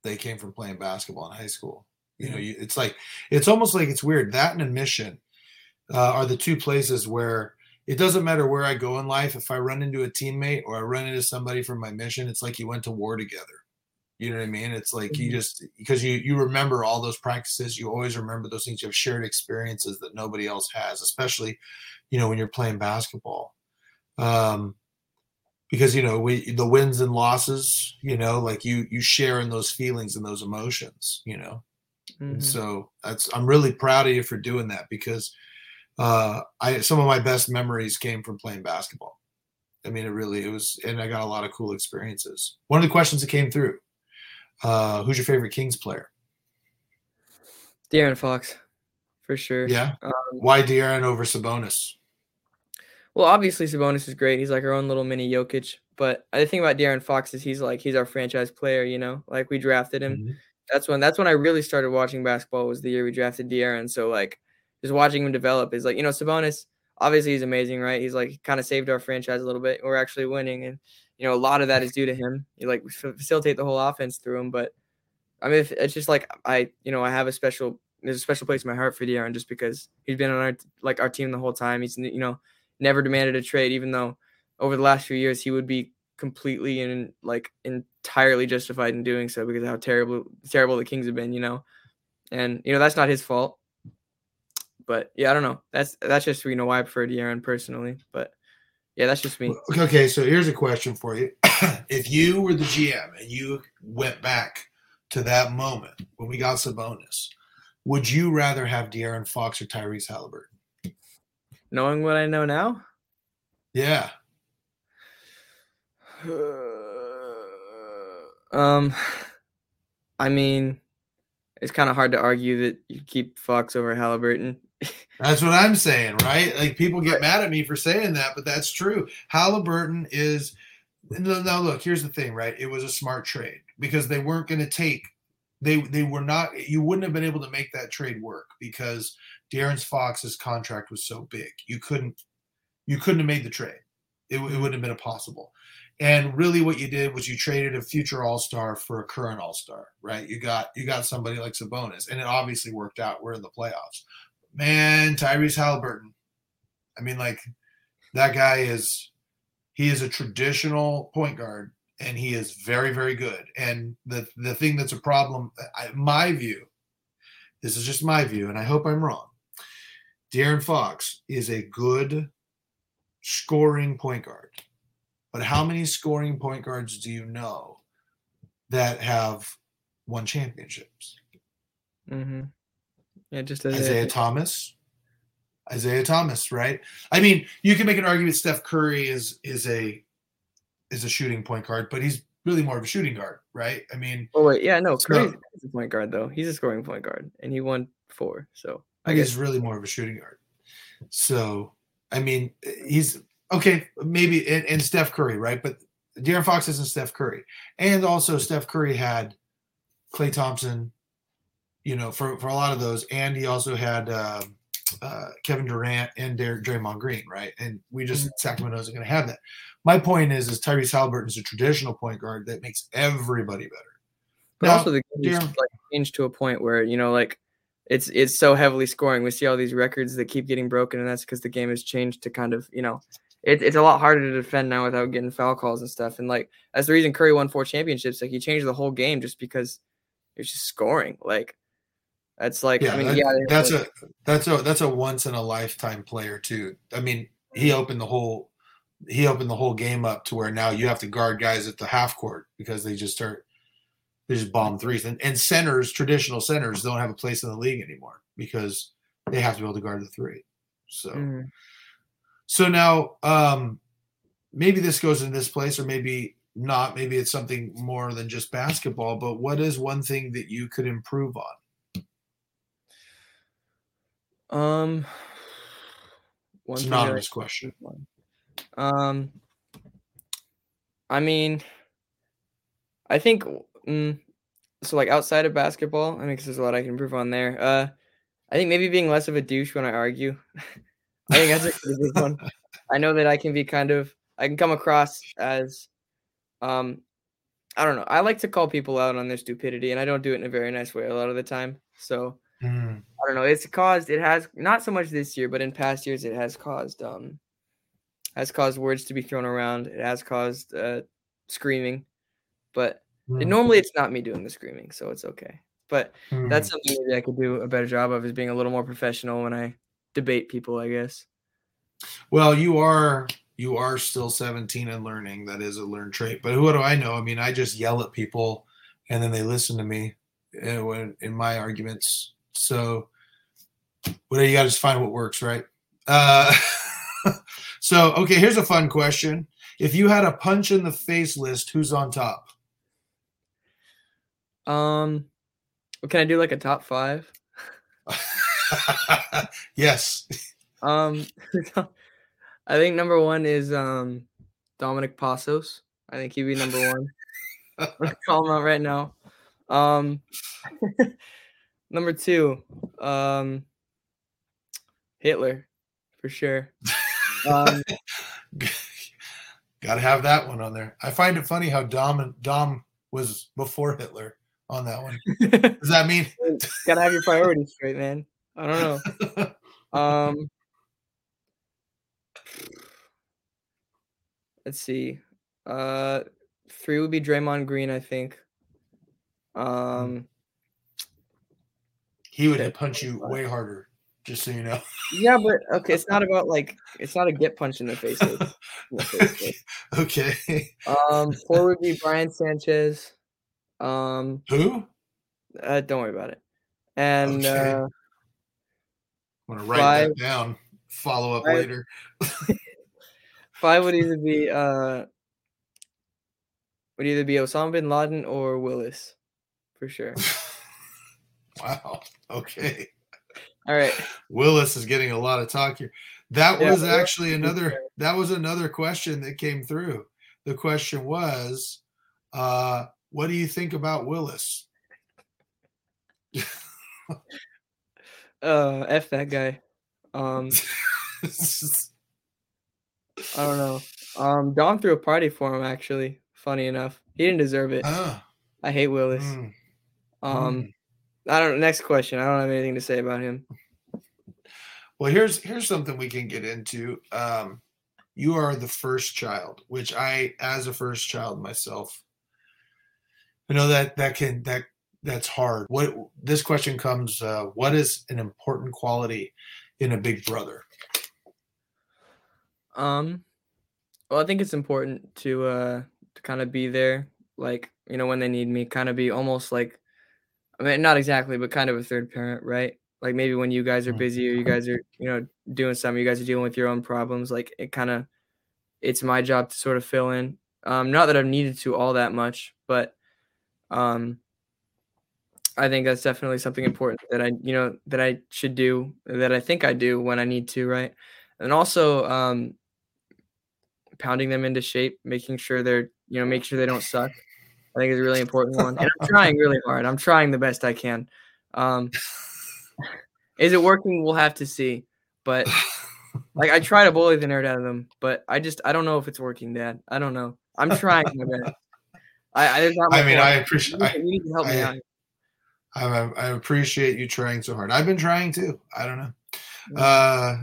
playing basketball in high school. You know, it's like, it's almost like, it's weird that and admission are the two places where it doesn't matter where I go in life. If I run into a teammate or I run into somebody from my mission, it's like you went to war together. You know what I mean? It's like you just, because you remember all those practices, you always remember those things. You have shared experiences that nobody else has, especially, you know, when you're playing basketball. Because, you know, the wins and losses, you know, like you share in those feelings and those emotions, you know. Mm-hmm. And so I'm really proud of you for doing that, because some of my best memories came from playing basketball. I mean, it was, and I got a lot of cool experiences. One of the questions that came through. Who's your favorite Kings player? De'Aaron Fox, for sure. Yeah. Why De'Aaron over Sabonis? Well, obviously Sabonis is great. He's like our own little mini Jokic. But the thing about De'Aaron Fox is he's our franchise player. You know, like we drafted him. Mm-hmm. That's when I really started watching basketball, was the year we drafted De'Aaron. So like just watching him develop is like, you know, Sabonis, obviously he's amazing, right? He's like kind of saved our franchise a little bit. We're actually winning, and you know, a lot of that is due to him. You like facilitate the whole offense through him. But I mean, it's just like I have there's a special place in my heart for De'Aaron, just because he's been on our team the whole time. He's, you know, never demanded a trade, even though over the last few years he would be completely and like entirely justified in doing so because of how terrible the Kings have been, you know. And you know, that's not his fault. But yeah, I don't know. That's just, you know, why I prefer De'Aaron personally, but. Yeah, that's just me. Okay, so here's a question for you. If you were the GM and you went back to that moment when we got Sabonis, would you rather have De'Aaron Fox or Tyrese Halliburton? Knowing what I know now? Yeah. I mean, it's kind of hard to argue that you keep Fox over Halliburton. That's what I'm saying, right? Like, people get mad at me for saying that, but that's true. Halliburton is – now, look, here's the thing, right? It was a smart trade because they weren't going to take – they were not – you wouldn't have been able to make that trade work because De'Aaron Fox's contract was so big. You couldn't have made the trade. It wouldn't have been impossible. And really what you did was you traded a future all-star for a current all-star, right? You got somebody like Sabonis, and it obviously worked out. We're in the playoffs. Man, Tyrese Halliburton. I mean, like, that guy is a traditional point guard, and he is very, very good. And the thing that's a problem, my view, this is just my view, and I hope I'm wrong, De'Aaron Fox is a good scoring point guard. But how many scoring point guards do you know that have won championships? Mm-hmm. Yeah, just Isaiah Thomas, right? I mean, you can make an argument Steph Curry is a shooting point guard, but he's really more of a shooting guard, right? I mean, Curry's a point guard though. He's a scoring point guard, and he won 4. So I guess he's really more of a shooting guard. So I mean, he's. Okay, maybe, and Steph Curry, right? But De'Aaron Fox isn't Steph Curry. And also Steph Curry had Klay Thompson, you know, for a lot of those. And he also had Kevin Durant and Draymond Green, right? And Sacramento isn't going to have that. My point is Tyrese Halliburton is a traditional point guard that makes everybody better. But now, also the game's like changed to a point where, you know, like, it's so heavily scoring. We see all these records that keep getting broken, and that's because the game has changed to kind of, you know, it's a lot harder to defend now without getting foul calls and stuff. And, like, that's the reason Curry won 4 championships. Like, he changed the whole game just because it's just scoring. Like, that's like, yeah, I mean, that's a once in a lifetime player too. I mean, he opened the whole game up to where now you have to guard guys at the half court because they just bomb threes. And centers, traditional centers, don't have a place in the league anymore because they have to be able to guard the three. So. Mm-hmm. So now maybe this goes in this place or maybe not. Maybe it's something more than just basketball, but what is one thing that you could improve on? It's an honest question. I mean, I think so, like, outside of basketball, I mean, because there's a lot I can improve on there. I think maybe being less of a douche when I argue. I think that's a good one. I know that I can be come across as, I don't know. I like to call people out on their stupidity, and I don't do it in a very nice way a lot of the time. So I don't know. It has not so much this year, but in past years, it has caused words to be thrown around. It has caused screaming, but normally it's not me doing the screaming, so it's okay. But that's something that I could do a better job of, is being a little more professional when I debate people, I guess. Well, you are still 17 and learning. That is a learned trait. But who do I know? I mean, I just yell at people, and then they listen to me in my arguments. So, well, you got to just find what works, right? So, okay, here's a fun question: if you had a punch in the face list, who's on top? Can I do like a top 5? Yes. I think number 1 is Dominic Passos. I think he'd be number 1. I'm gonna call him out right now. Number 2, Hitler, for sure. Gotta have that one on there. I find it funny how Dom was before Hitler on that one. Does that mean gotta have your priorities straight, man? I don't know. Let's see. 3 would be Draymond Green, I think. He would punch you way harder, just so you know. Yeah, but okay, it's not about like it's not a get punched in the face. Okay. 4 would be Brian Sanchez. Who? Don't worry about it. And okay. I'm going to write that down. Follow up later. Five would either be Osama bin Laden or Willis, for sure. Wow. Okay. All right. Willis is getting a lot of talk here. That was another question that came through. The question was, what do you think about Willis? F that guy. I don't know. Dom threw a party for him, actually. Funny enough, he didn't deserve it. I hate Willis. I don't. Next question. I don't have anything to say about him. Well, here's something we can get into. You are the first child, which I, as a first child myself, I know that's hard. What this question comes? What is an important quality in a big brother? Well, I think it's important to kind of be there, like, you know, when they need me, kind of be almost like, I mean, not exactly, but kind of a third parent, right? Like maybe when you guys are busy or you guys are, you know, doing something, you guys are dealing with your own problems. Like it's my job to sort of fill in. Not that I've needed to all that much, but I think that's definitely something important that I should do, that I think I do when I need to, right? And also pounding them into shape, making sure they're, you know, make sure they don't suck. I think is a really important one. And I'm trying really hard. I'm trying the best I can. Is it working? We'll have to see. But like I try to bully the nerd out of them, but I don't know if it's working, Dad. I don't know. I'm trying my best. I appreciate. You need to help me out. I appreciate you trying so hard. I've been trying too. I don't know.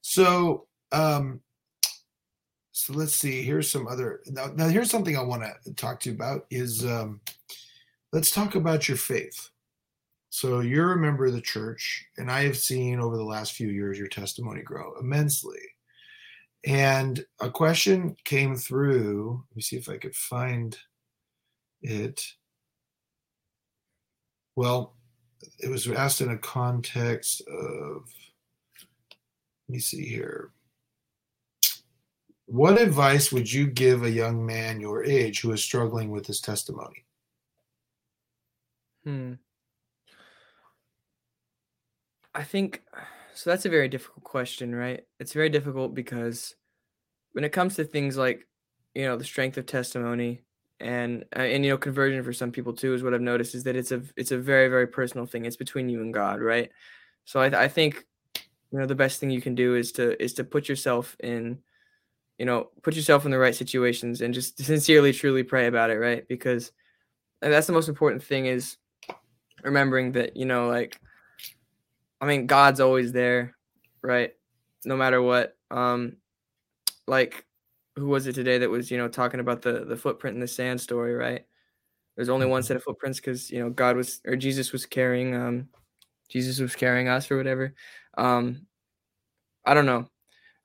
So let's see. Here's some other. Now here's something I want to talk to you about is let's talk about your faith. So you're a member of the church, and I have seen over the last few years your testimony grow immensely. And a question came through. Let me see if I could find it. Well, it was asked in a context of, let me see here. What advice would you give a young man your age who is struggling with his testimony? I think, so that's a very difficult question, right? It's very difficult because when it comes to things like, you know, the strength of testimony and you know, conversion for some people too, is what I've noticed is that it's a very, very personal thing. It's between you and God, right? So I think, you know, the best thing you can do is to put yourself in the right situations and just sincerely, truly pray about it, right? Because that's the most important thing is remembering that, you know, like, I mean, God's always there, right? No matter what. Like, who was it today that was, you know, talking about the footprint in the sand story, right? There's only one set of footprints because, you know, Jesus was carrying us or whatever. I don't know.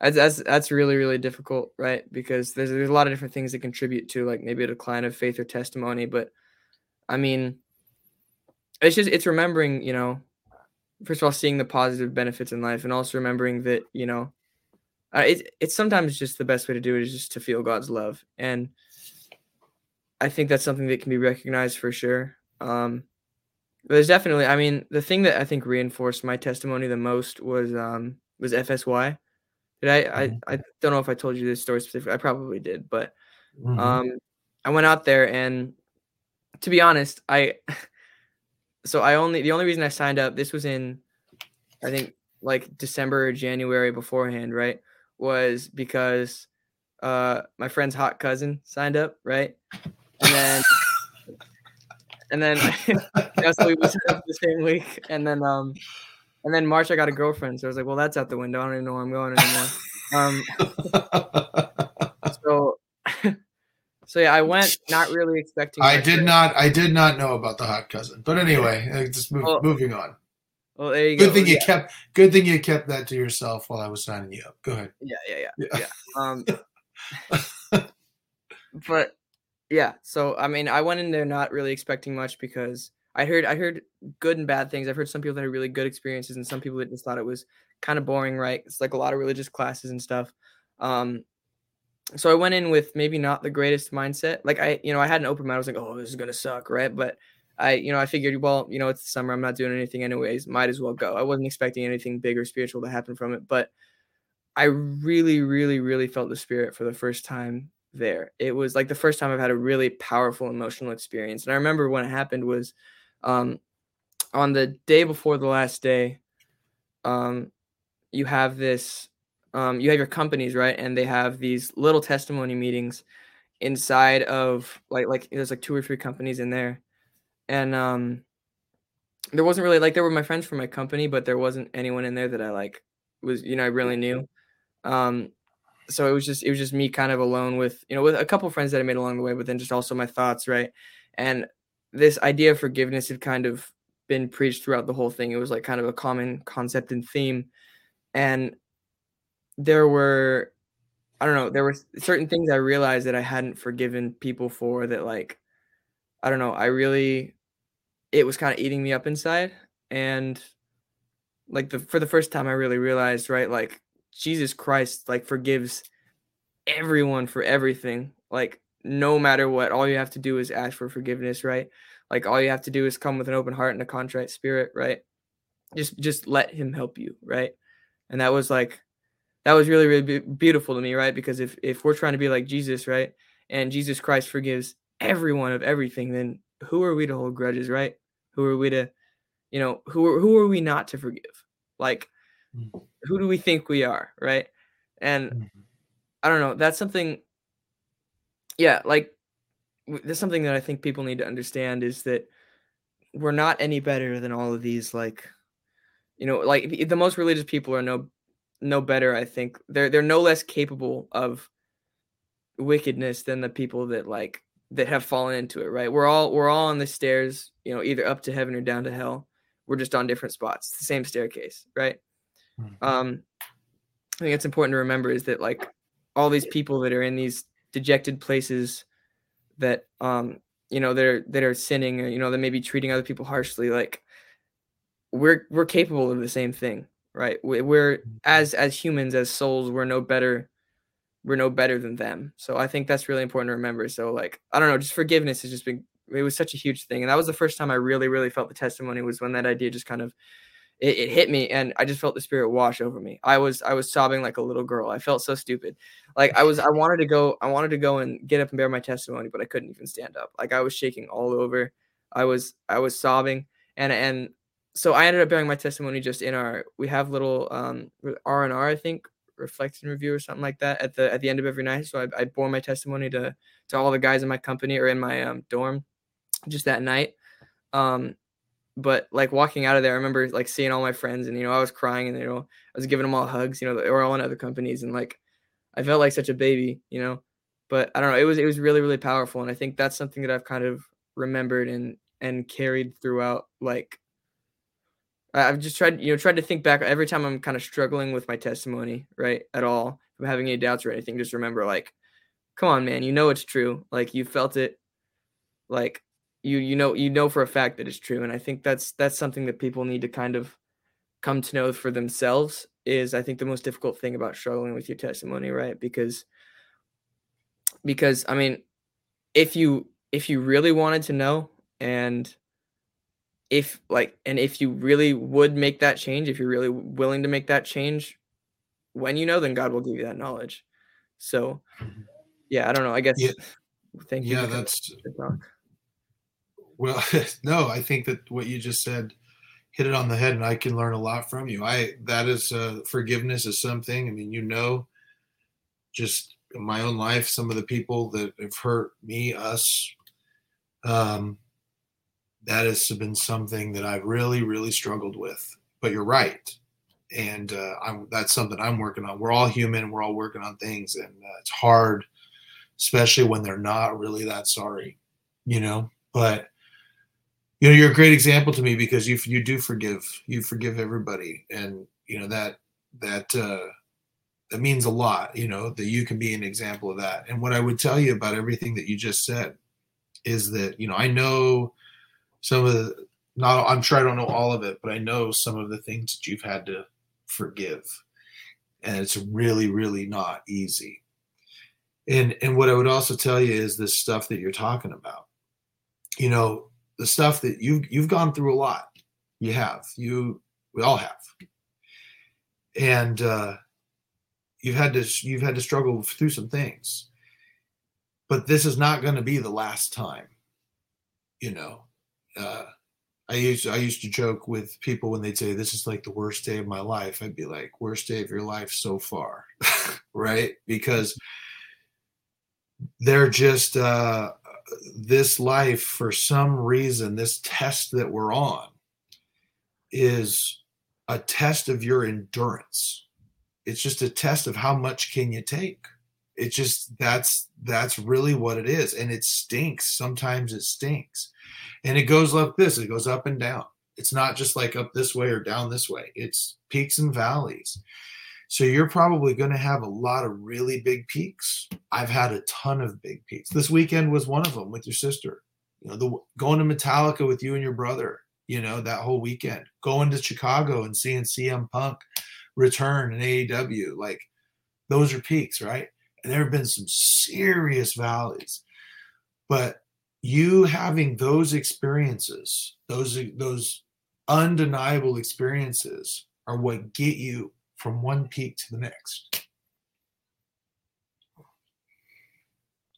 That's really, really difficult, right? Because there's a lot of different things that contribute to like maybe a decline of faith or testimony. But I mean, it's remembering, you know, first of all, seeing the positive benefits in life and also remembering that, you know, it's sometimes just the best way to do it is just to feel God's love. And I think that's something that can be recognized for sure. But there's definitely, I mean, the thing that I think reinforced my testimony the most was FSY. I don't know if I told you this story specifically. I probably did, but I went out there and to be honest, the only reason I signed up, this was in, I think like December or January beforehand, right? Was because my friend's hot cousin signed up, right? And then so we signed up the same week and then March, I got a girlfriend. So I was like, well, that's out the window. I don't even know where I'm going anymore. So yeah, I went not really expecting. I did not know about the hot cousin. But anyway, moving on. Well, there you go. Good thing you kept that to yourself while I was signing you up. Go ahead. Yeah. But yeah, so I mean, I went in there not really expecting much because I heard good and bad things. I've heard some people that had really good experiences and some people that just thought it was kind of boring, right? It's like a lot of religious classes and stuff. So I went in with maybe not the greatest mindset. Like I had an open mind. I was like, oh, this is going to suck, right? But I figured, well, it's the summer. I'm not doing anything anyways. Might as well go. I wasn't expecting anything big or spiritual to happen from it, but I really, really, really felt the Spirit for the first time there. It was like the first time I've had a really powerful emotional experience. And I remember when it happened was on the day before the last day, you have this, you have your companies, right? And they have these little testimony meetings inside of like there's like 2 or 3 companies in there. And there wasn't really there were my friends from my company, but there wasn't anyone in there that I was, I really knew. So it was just me kind of alone with, with a couple of friends that I made along the way, but then just also my thoughts. Right. And this idea of forgiveness had kind of been preached throughout the whole thing. It was like kind of a common concept and theme. And there were certain things I realized that I hadn't forgiven people for that. It was kind of eating me up inside. And for the first time I really realized, right, Jesus Christ, forgives everyone for everything. No matter what, all you have to do is ask for forgiveness, right? All you have to do is come with an open heart and a contrite spirit, right? Just let him help you, right? And that was really, really beautiful to me, right? Because if we're trying to be like Jesus, right? And Jesus Christ forgives everyone of everything, then who are we to hold grudges, right? Who are we to, who are we not to forgive? Who do we think we are, right? And I don't know, that's something, that's something that I think people need to understand, is that we're not any better than all of these, the most religious people are no better, I think. They're no less capable of wickedness than the people that, that have fallen into it, right? We're all on the stairs, either up to heaven or down to hell. We're just on different spots, the same staircase, right? I think it's important to remember is that all these people that are in these dejected places that that are sinning, or that may be treating other people harshly, we're capable of the same thing, right? We're as humans, as souls, we're no better than them. So I think that's really important to remember. So I don't know, just forgiveness has just been, it was such a huge thing. And that was the first time I really, really felt the testimony, was when that idea just kind of, it hit me, and I just felt the Spirit wash over me. I was sobbing like a little girl. I felt so stupid. I wanted to go and get up and bear my testimony, but I couldn't even stand up. I was shaking all over. I was sobbing. And so I ended up bearing my testimony just in we have little R&R, I think, reflect and review or something like that at the end of every night. So I bore my testimony to all the guys in my company or in my dorm just that night. But walking out of there, I remember seeing all my friends, and I was crying, and I was giving them all hugs, they were all in other companies, and I felt like such a baby, but I don't know, it was really, really powerful. And I think that's something that I've kind of remembered and carried throughout. I've just tried to think back every time I'm kind of struggling with my testimony, right, at all, if I'm having any doubts or anything, just remember, come on, man, it's true. You felt it, you know for a fact that it's true. And I think that's something that people need to kind of come to know for themselves, is I think the most difficult thing about struggling with your testimony, right? Because I mean, if you really wanted to know, and if you really would make that change, if you're really willing to make that change, when then God will give you that knowledge. So yeah, I don't know, I guess. Yeah. Thank you. Yeah, that's talk. Well, no, I think that what you just said hit it on the head, and I can learn a lot from you. Forgiveness is something, I mean, just in my own life, some of the people that have hurt me, us, that has been something that I've really, really struggled with. But you're right. And that's something I'm working on. We're all human. We're all working on things. And it's hard, especially when they're not really that sorry, But, you're a great example to me, because you do forgive. You forgive everybody. And, that means a lot, that you can be an example of that. And what I would tell you about everything that you just said is that, I know – some of the, not, I'm sure I don't know all of it, but I know some of the things that you've had to forgive, and it's really, really not easy. And what I would also tell you is this stuff that you're talking about, you know, the stuff that you've gone through a lot. You have, we all have. And you've had to struggle through some things, but this is not going to be the last time, you know. I used to joke with people when they'd say, this is like the worst day of my life. I'd be like, worst day of your life so far, right? Because they're just, this life, for some reason, this test that we're on is a test of your endurance. It's just a test of how much can you take. It's just, that's really what it is. And it stinks. Sometimes it stinks. And it goes like this. It goes up and down. It's not just like up this way or down this way. It's peaks and valleys. So you're probably going to have a lot of really big peaks. I've had a ton of big peaks. This weekend was one of them with your sister. You know, going to Metallica with you and your brother, you know, that whole weekend. Going to Chicago and seeing CM Punk return in AEW. Like, those are peaks, right? And there have been some serious valleys. But you having those experiences, those undeniable experiences, are what get you from one peak to the next.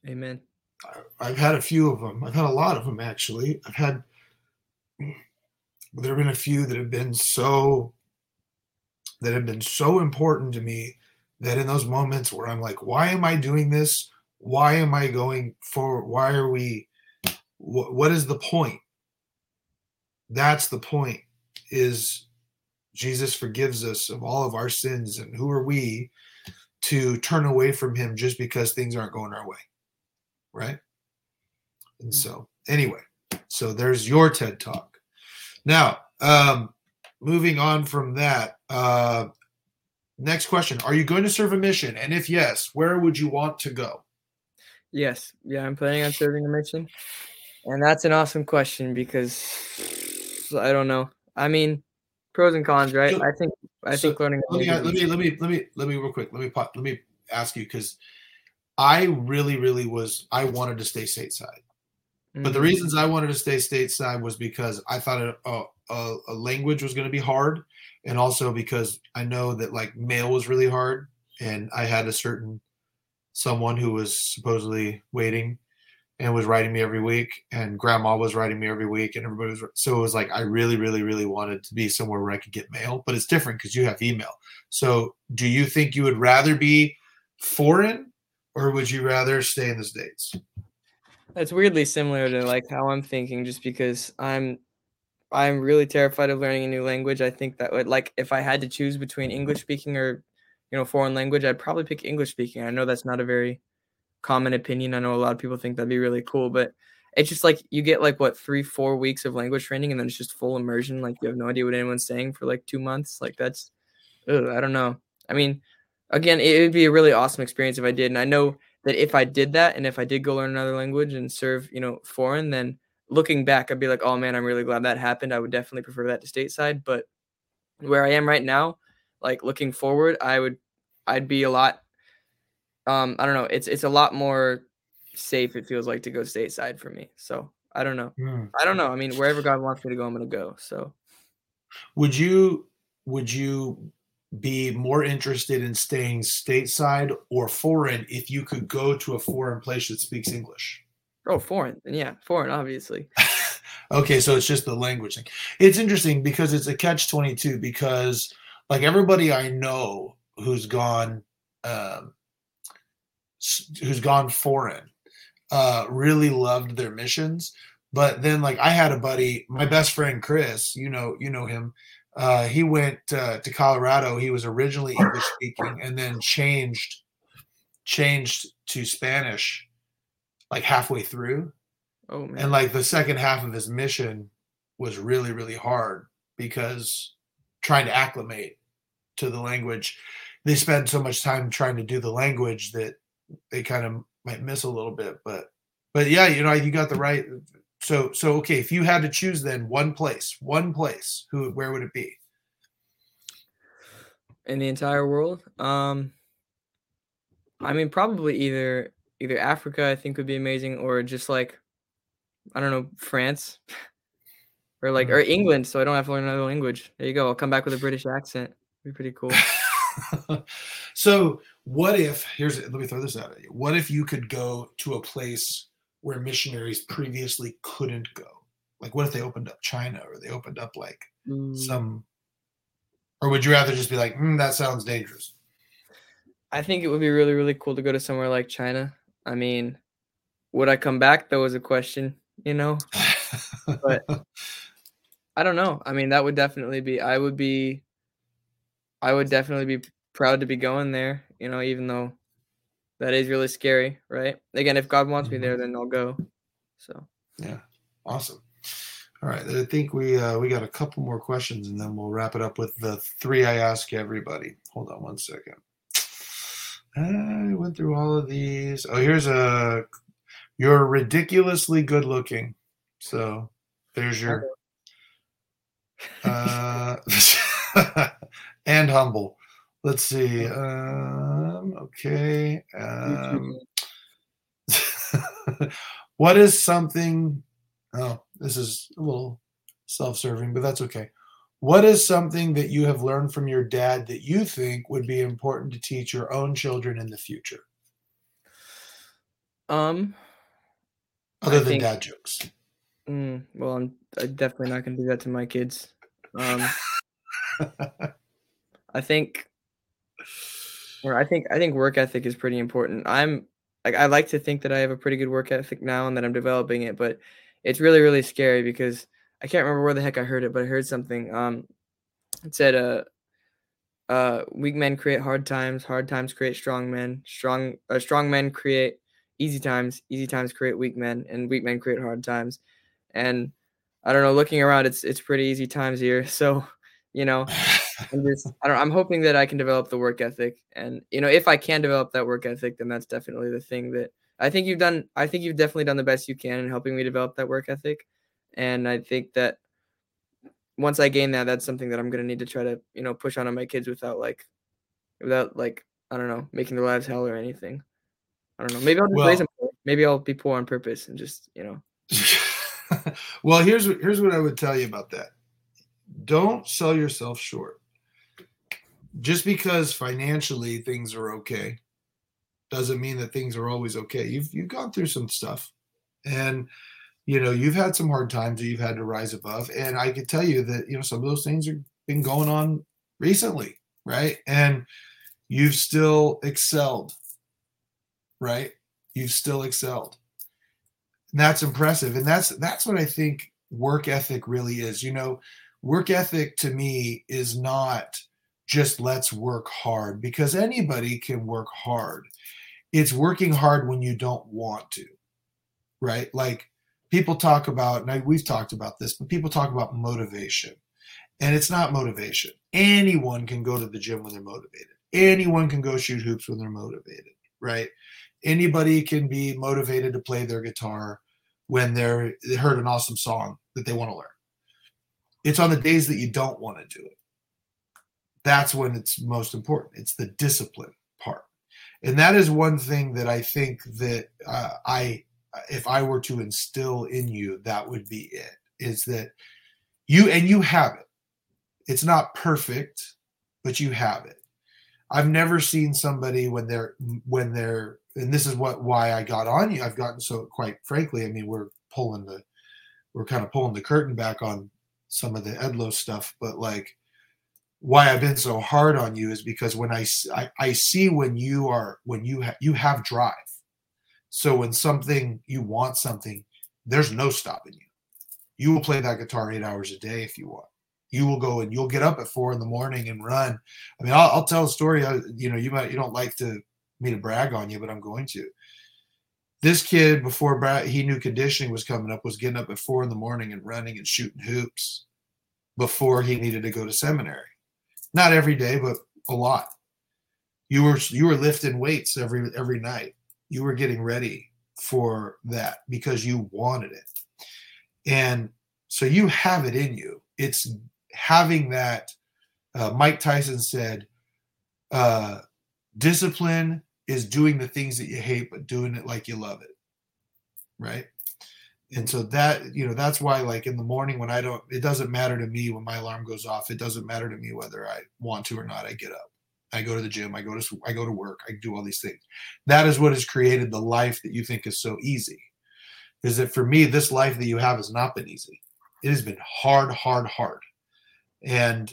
Amen. I've had a few of them. I've had a lot of them, actually. There have been a few that have been so important to me that in those moments where I'm like, why am I doing this? Why am I going forward? Why are we? What is the point? That's the point, is Jesus forgives us of all of our sins, and who are we to turn away from him just because things aren't going our way, right? And so anyway, so there's your TED Talk. Now, moving on from that, next question. Are you going to serve a mission? And if yes, where would you want to go? Yes. Yeah, I'm planning on serving a mission. And that's an awesome question because I don't know. I mean, pros and cons, right? I think learning. Let me real quick. Let me ask you, because I really was. I wanted to stay stateside, but the reasons I wanted to stay stateside was because I thought a language was going to be hard, and also because I know that like mail was really hard, and I had a certain someone who was supposedly waiting and was writing me every week, and grandma was writing me every week, and everybody was, so it was like, I really wanted to be somewhere where I could get mail, but it's different because you have email. So do you think you would rather be foreign, or would you rather stay in the States? That's weirdly similar to like how I'm thinking, just because I'm really terrified of learning a new language. I think that would, like, if I had to choose between English speaking or, you know, foreign language, I'd probably pick English speaking. I know that's not a very common opinion. I know a lot of people think that'd be really cool, but it's just like you get like what 3-4 weeks of language training, and then it's just full immersion. Like you have no idea what anyone's saying for like 2 months. Like that's, I don't know. I mean, again, it would be a really awesome experience if I did. And I know that if I did that, and if I did go learn another language and serve, you know, foreign, then looking back, I'd be like, oh man, I'm really glad that happened. I would definitely prefer that to stateside. But where I am right now, like looking forward, I'd be a lot. I don't know. It's a lot more safe, it feels like, to go stateside for me. So I don't know. I don't know. I mean, wherever God wants me to go, I'm going to go. So would you be more interested in staying stateside or foreign if you could go to a foreign place that speaks English? Oh, foreign. Yeah, foreign, obviously. Okay, so it's just the language thing. It's interesting because it's a catch-22, because like everybody I know who's gone foreign really loved their missions. But then like I had a buddy, my best friend Chris, you know him, he went to Colorado. He was originally English speaking and then changed to Spanish like halfway through. Oh man. And like the second half of his mission was really hard, because trying to acclimate to the language, they spend so much time trying to do the language that they kind of might miss a little bit, but yeah, you know, you got the right So okay, if you had to choose then one place, where would it be? In the entire world? I mean, probably either Africa, I think, would be amazing, or just like, I don't know, France, or England. So I don't have to learn another language. There you go. I'll come back with a British accent. It'd be pretty cool. So let me throw this out at you. What if you could go to a place where missionaries previously couldn't go? Like, what if they opened up China, or they opened up like some, or would you rather just be like, that sounds dangerous? I think it would be really, really cool to go to somewhere like China. I mean, would I come back, though, is a question, but I don't know. I mean, that would definitely be, I would definitely be proud to be going there, even though that is really scary, right? Again, if God wants me there, then I'll go. So, yeah. Awesome. All right. I think we got a couple more questions, and then we'll wrap it up with the three I ask everybody. Hold on one second. I went through all of these. Oh, here's you're ridiculously good looking. So there's your, and humble. Let's see. Okay. What is something, this is a little self-serving, but that's okay. What is something that you have learned from your dad that you think would be important to teach your own children in the future? Other than dad jokes. Well, I'm definitely not going to do that to my kids. I think work ethic is pretty important. I like to think that I have a pretty good work ethic now, and that I'm developing it, but it's really, really scary because I can't remember where the heck I heard it, but I heard something. It said, weak men create hard times create strong men, strong men create easy times create weak men, and weak men create hard times. And I don't know, looking around, it's pretty easy times here. So, I'm hoping that I can develop the work ethic, and if I can develop that work ethic, then that's definitely the thing that I think you've definitely done the best you can in helping me develop that work ethic. And I think that once I gain that, that's something that I'm going to need to try to, push on my kids without I don't know, making their lives hell or anything. I don't know. Maybe I'll just raise them. Maybe I'll be poor on purpose and just, Well, here's what I would tell you about that. Don't sell yourself short. Just because financially things are okay doesn't mean that things are always okay. You've gone through some stuff, and you've had some hard times that you've had to rise above. And I could tell you that, some of those things have been going on recently, right? And you've still excelled, right? You've still excelled. And that's impressive. And that's what I think work ethic really is. Work ethic to me is not just let's work hard, because anybody can work hard. It's working hard when you don't want to, right? Like, people talk about, and we've talked about this, but people talk about motivation, and it's not motivation. Anyone can go to the gym when they're motivated. Anyone can go shoot hoops when they're motivated, right? Anybody can be motivated to play their guitar when they heard an awesome song that they want to learn. It's on the days that you don't want to do it. That's when it's most important. It's the discipline part. And that is one thing that I think that if I were to instill in you, that would be it, is that you have it. It's not perfect, but you have it. I've never seen somebody when they're, and this is why I got on you. I've gotten so, quite frankly, I mean, we're kind of pulling the curtain back on some of the Edlow stuff, but like, why I've been so hard on you is because when I see when you have drive. So when you want something, there's no stopping you. You will play that guitar 8 hours a day if you want. You will go and you'll get up at 4 a.m. and run. I mean, I'll tell a story. You don't like me to brag on you, but I'm going to. This kid, before he knew conditioning was coming up, was getting up at 4 a.m. and running and shooting hoops before he needed to go to seminary. Not every day, but a lot. You were lifting weights every night. You were getting ready for that because you wanted it. And so you have it in you. It's having that. Mike Tyson said, discipline is doing the things that you hate, but doing it like you love it. Right. And so that, you know, that's why, like, in the morning when it doesn't matter to me when my alarm goes off. It doesn't matter to me whether I want to or not. I get up, I go to the gym, I go to work, I do all these things. That is what has created the life that you think is so easy. Is that for me, this life that you have has not been easy. It has been hard, hard, hard. And,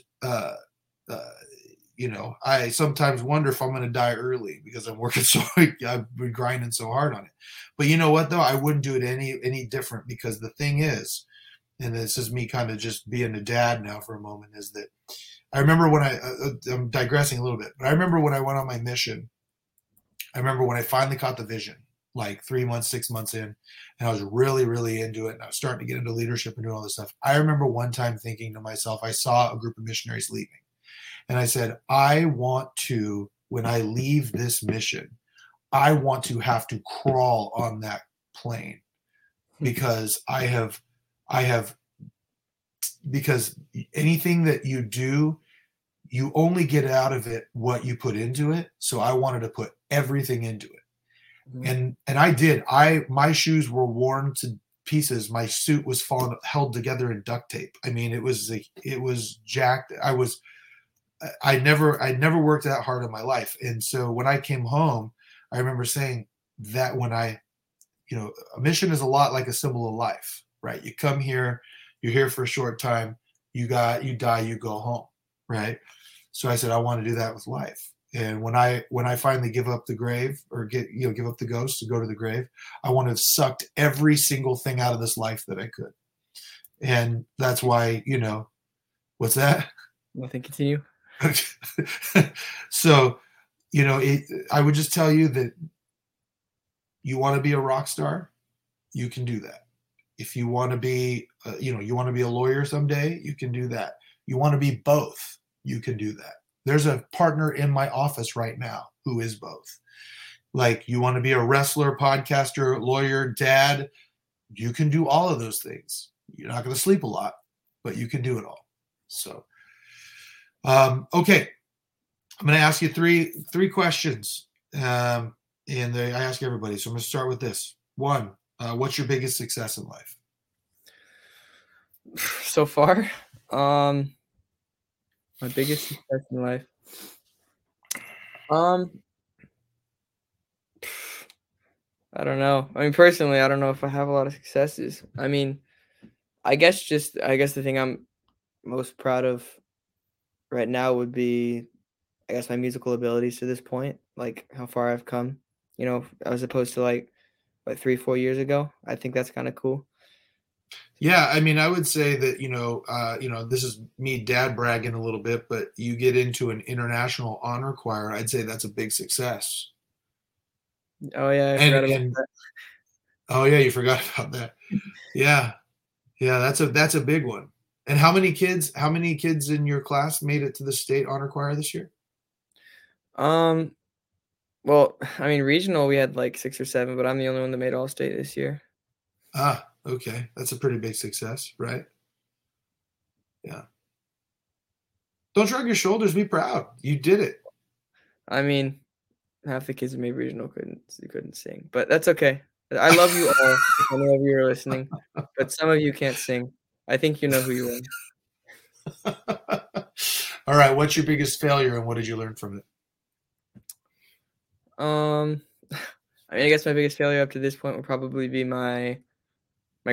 you know, I sometimes wonder if I'm going to die early because I'm working so I've been grinding so hard on it. But you know what, though? I wouldn't do it any different, because the thing is, and this is me kind of just being a dad now for a moment, is that I remember when I'm digressing a little bit, but I remember when I went on my mission, I remember when I finally caught the vision, like 3 months, 6 months in, and I was really, really into it. And I was starting to get into leadership and doing all this stuff. I remember one time thinking to myself, I saw a group of missionaries leaving. And I said, I want to, when I leave this mission, I want to have to crawl on that plane, because because anything that you do, you only get out of it what you put into it. So I wanted to put everything into it. Mm-hmm. And I did. My shoes were worn to pieces. My suit was held together in duct tape. I mean, it was jacked. I never worked that hard in my life. And so when I came home, I remember saying that a mission is a lot like a symbol of life, right? You come here, you're here for a short time, you die, you go home, right? So I said, I want to do that with life. And when I finally give up the grave, or give up the ghost to go to the grave, I want to have sucked every single thing out of this life that I could. And that's why, what's that? Nothing. Continue. So, I would just tell you that you want to be a rock star, you can do that. If you want to be, you want to be a lawyer someday, you can do that. You want to be both, you can do that. There's a partner in my office right now who is both. Like, you want to be a wrestler, podcaster, lawyer, dad, you can do all of those things. You're not going to sleep a lot, but you can do it all. So. Okay, I'm going to ask you three questions, and I ask everybody. So I'm going to start with this. One, what's your biggest success in life? So far, my biggest success in life. I don't know. I mean, personally, I don't know if I have a lot of successes. I mean, I guess the thing I'm most proud of right now would be, I guess, my musical abilities to this point, like how far I've come, as opposed to like 3-4 years ago. I think that's kind of cool. Yeah. I mean, I would say that, this is me dad bragging a little bit, but you get into an international honor choir. I'd say that's a big success. Oh yeah. I forgot about that. Oh yeah. You forgot about that. Yeah. Yeah. That's a big one. And how many kids in your class made it to the state honor choir this year? Well, I mean, regional, we had like 6 or 7, but I'm the only one that made all state this year. Ah, okay. That's a pretty big success, right? Yeah. Don't shrug your shoulders. Be proud. You did it. I mean, half the kids who made regional couldn't sing, but that's okay. I love you all. If any of you are listening, but some of you can't sing. I think you know who you are. All right. What's your biggest failure, and what did you learn from it? I mean, I guess my biggest failure up to this point would probably be my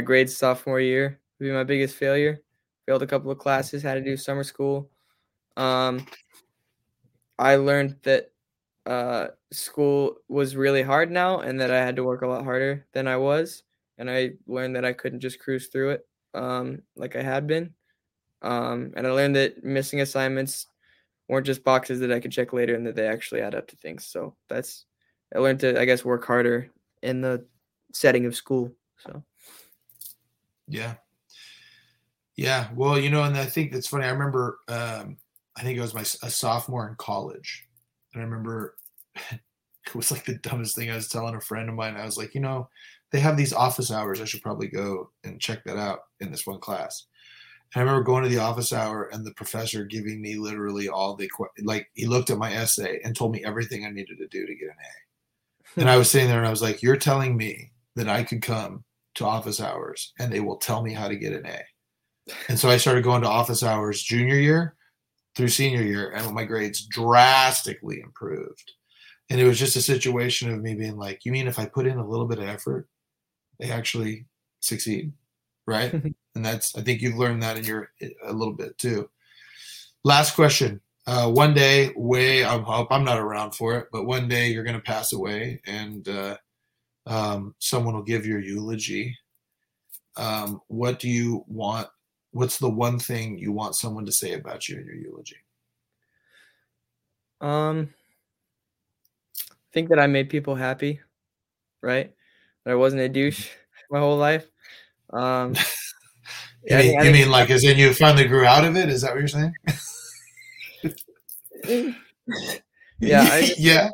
grades sophomore year. Would be my biggest failure. Failed a couple of classes. Had to do summer school. I learned that school was really hard now, and that I had to work a lot harder than I was. And I learned that I couldn't just cruise through it like I had been. And I learned that missing assignments weren't just boxes that I could check later, and that they actually add up to things. So I learned to, I guess, work harder in the setting of school. So. Yeah. Well, and I think that's funny. I remember, I think it was a sophomore in college. And I remember it was like the dumbest thing. I was telling a friend of mine, I was like, they have these office hours. I should probably go and check that out in this one class. And I remember going to the office hour and the professor giving me literally all the, like, he looked at my essay and told me everything I needed to do to get an A. And I was sitting there and I was like, you're telling me that I could come to office hours and they will tell me how to get an A. And so I started going to office hours junior year through senior year, and my grades drastically improved. And it was just a situation of me being like, you mean if I put in a little bit of effort, they actually succeed, right? And that's, I think you've learned that in your, a little bit too. Last question. One day, I hope I'm not around for it, but one day you're going to pass away and someone will give your eulogy. What do you want? What's the one thing you want someone to say about you in your eulogy? I think that I made people happy, right? That I wasn't a douche my whole life. You mean like as in you finally grew out of it? Is that what you're saying? Yeah.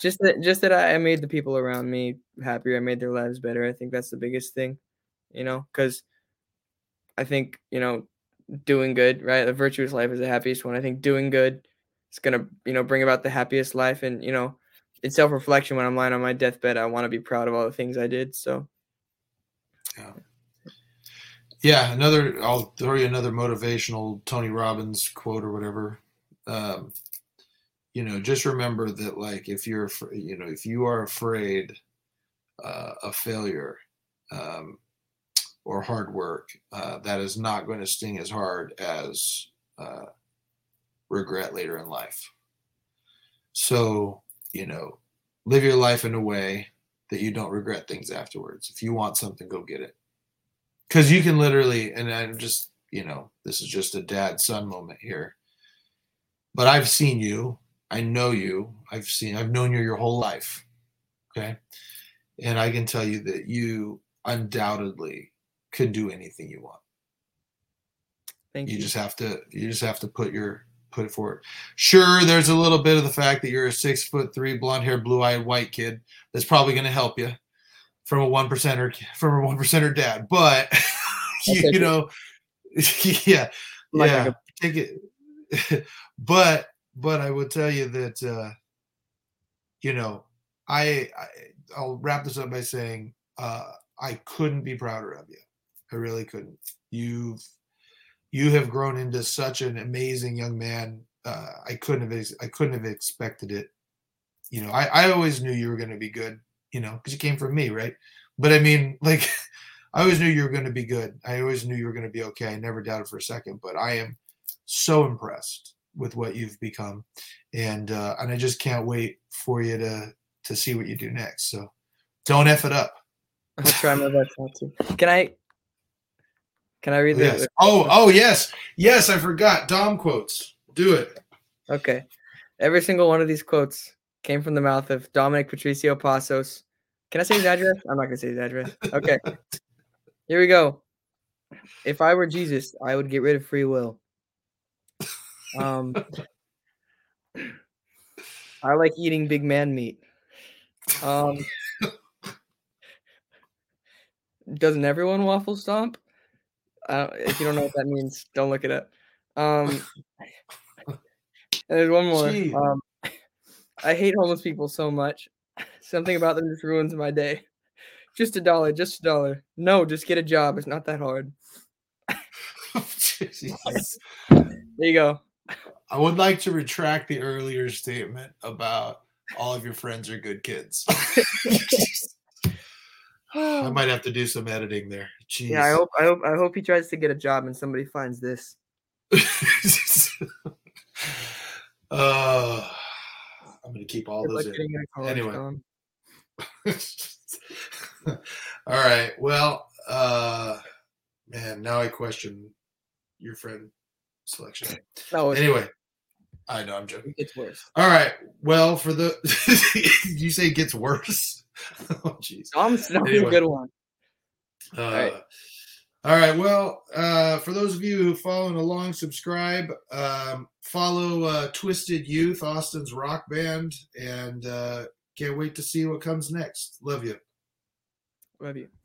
Just that I made the people around me happier. I made their lives better. I think that's the biggest thing, you know, because I think, you know, doing good, right? A virtuous life is the happiest one. I think doing good is going to, you know, bring about the happiest life. And, you know, in self-reflection, when I'm lying on my deathbed, I want to be proud of all the things I did. So. Yeah. I'll throw you another motivational Tony Robbins quote or whatever. You know, just remember that, like, if you are afraid of failure, or hard work, that is not going to sting as hard as regret later in life. So, you know, live your life in a way that you don't regret things afterwards. If you want something, go get it. Because you can literally, and I'm just, you know, this is just a dad-son moment here. But I've seen you. I know you. I've known you your whole life. Okay? And I can tell you that you undoubtedly can do anything you want. Thank you. You just have to put it forward. Sure, there's a little bit of the fact that you're a 6'3", blonde-haired, blue-eyed white kid that's probably going to help you from a 1%er dad. But you know, take it. But I will tell you that you know, I'll wrap this up by saying I couldn't be prouder of you. I really couldn't. You have grown into such an amazing young man. I couldn't have expected it. You know, I always knew you were going to be good, you know, because you came from me, right? But I mean, like, I always knew you were going to be good. I always knew you were going to be okay. I never doubted for a second, but I am so impressed with what you've become. And I just can't wait for you to see what you do next. So don't F it up. I'll try my best not to. Can I read this? Yes. Oh, yes. Yes, I forgot. Dom quotes. Do it. Okay. Every single one of these quotes came from the mouth of Dominic Patricio Passos. Can I say his address? I'm not going to say his address. Okay. Here we go. If I were Jesus, I would get rid of free will. I like eating big man meat. Doesn't everyone waffle stomp? If you don't know what that means, don't look it up. And there's one more. I hate homeless people so much. Something about them just ruins my day. Just a dollar. No, just get a job. It's not that hard. Jesus. There you go. I would like to retract the earlier statement about all of your friends are good kids. I might have to do some editing there. Jeez. Yeah, I hope he tries to get a job and somebody finds this. I'm gonna keep all those in. Anyway. All right. Well, man, now I question your friend selection. Anyway. I know, I'm joking. It's worse. All right. Well, for the you say it gets worse. Oh, jeez. Anyway. A good one. All right. Well, for those of you who following along, subscribe, follow Twisted Youth, Austin's rock band, and can't wait to see what comes next. Love you. va bien.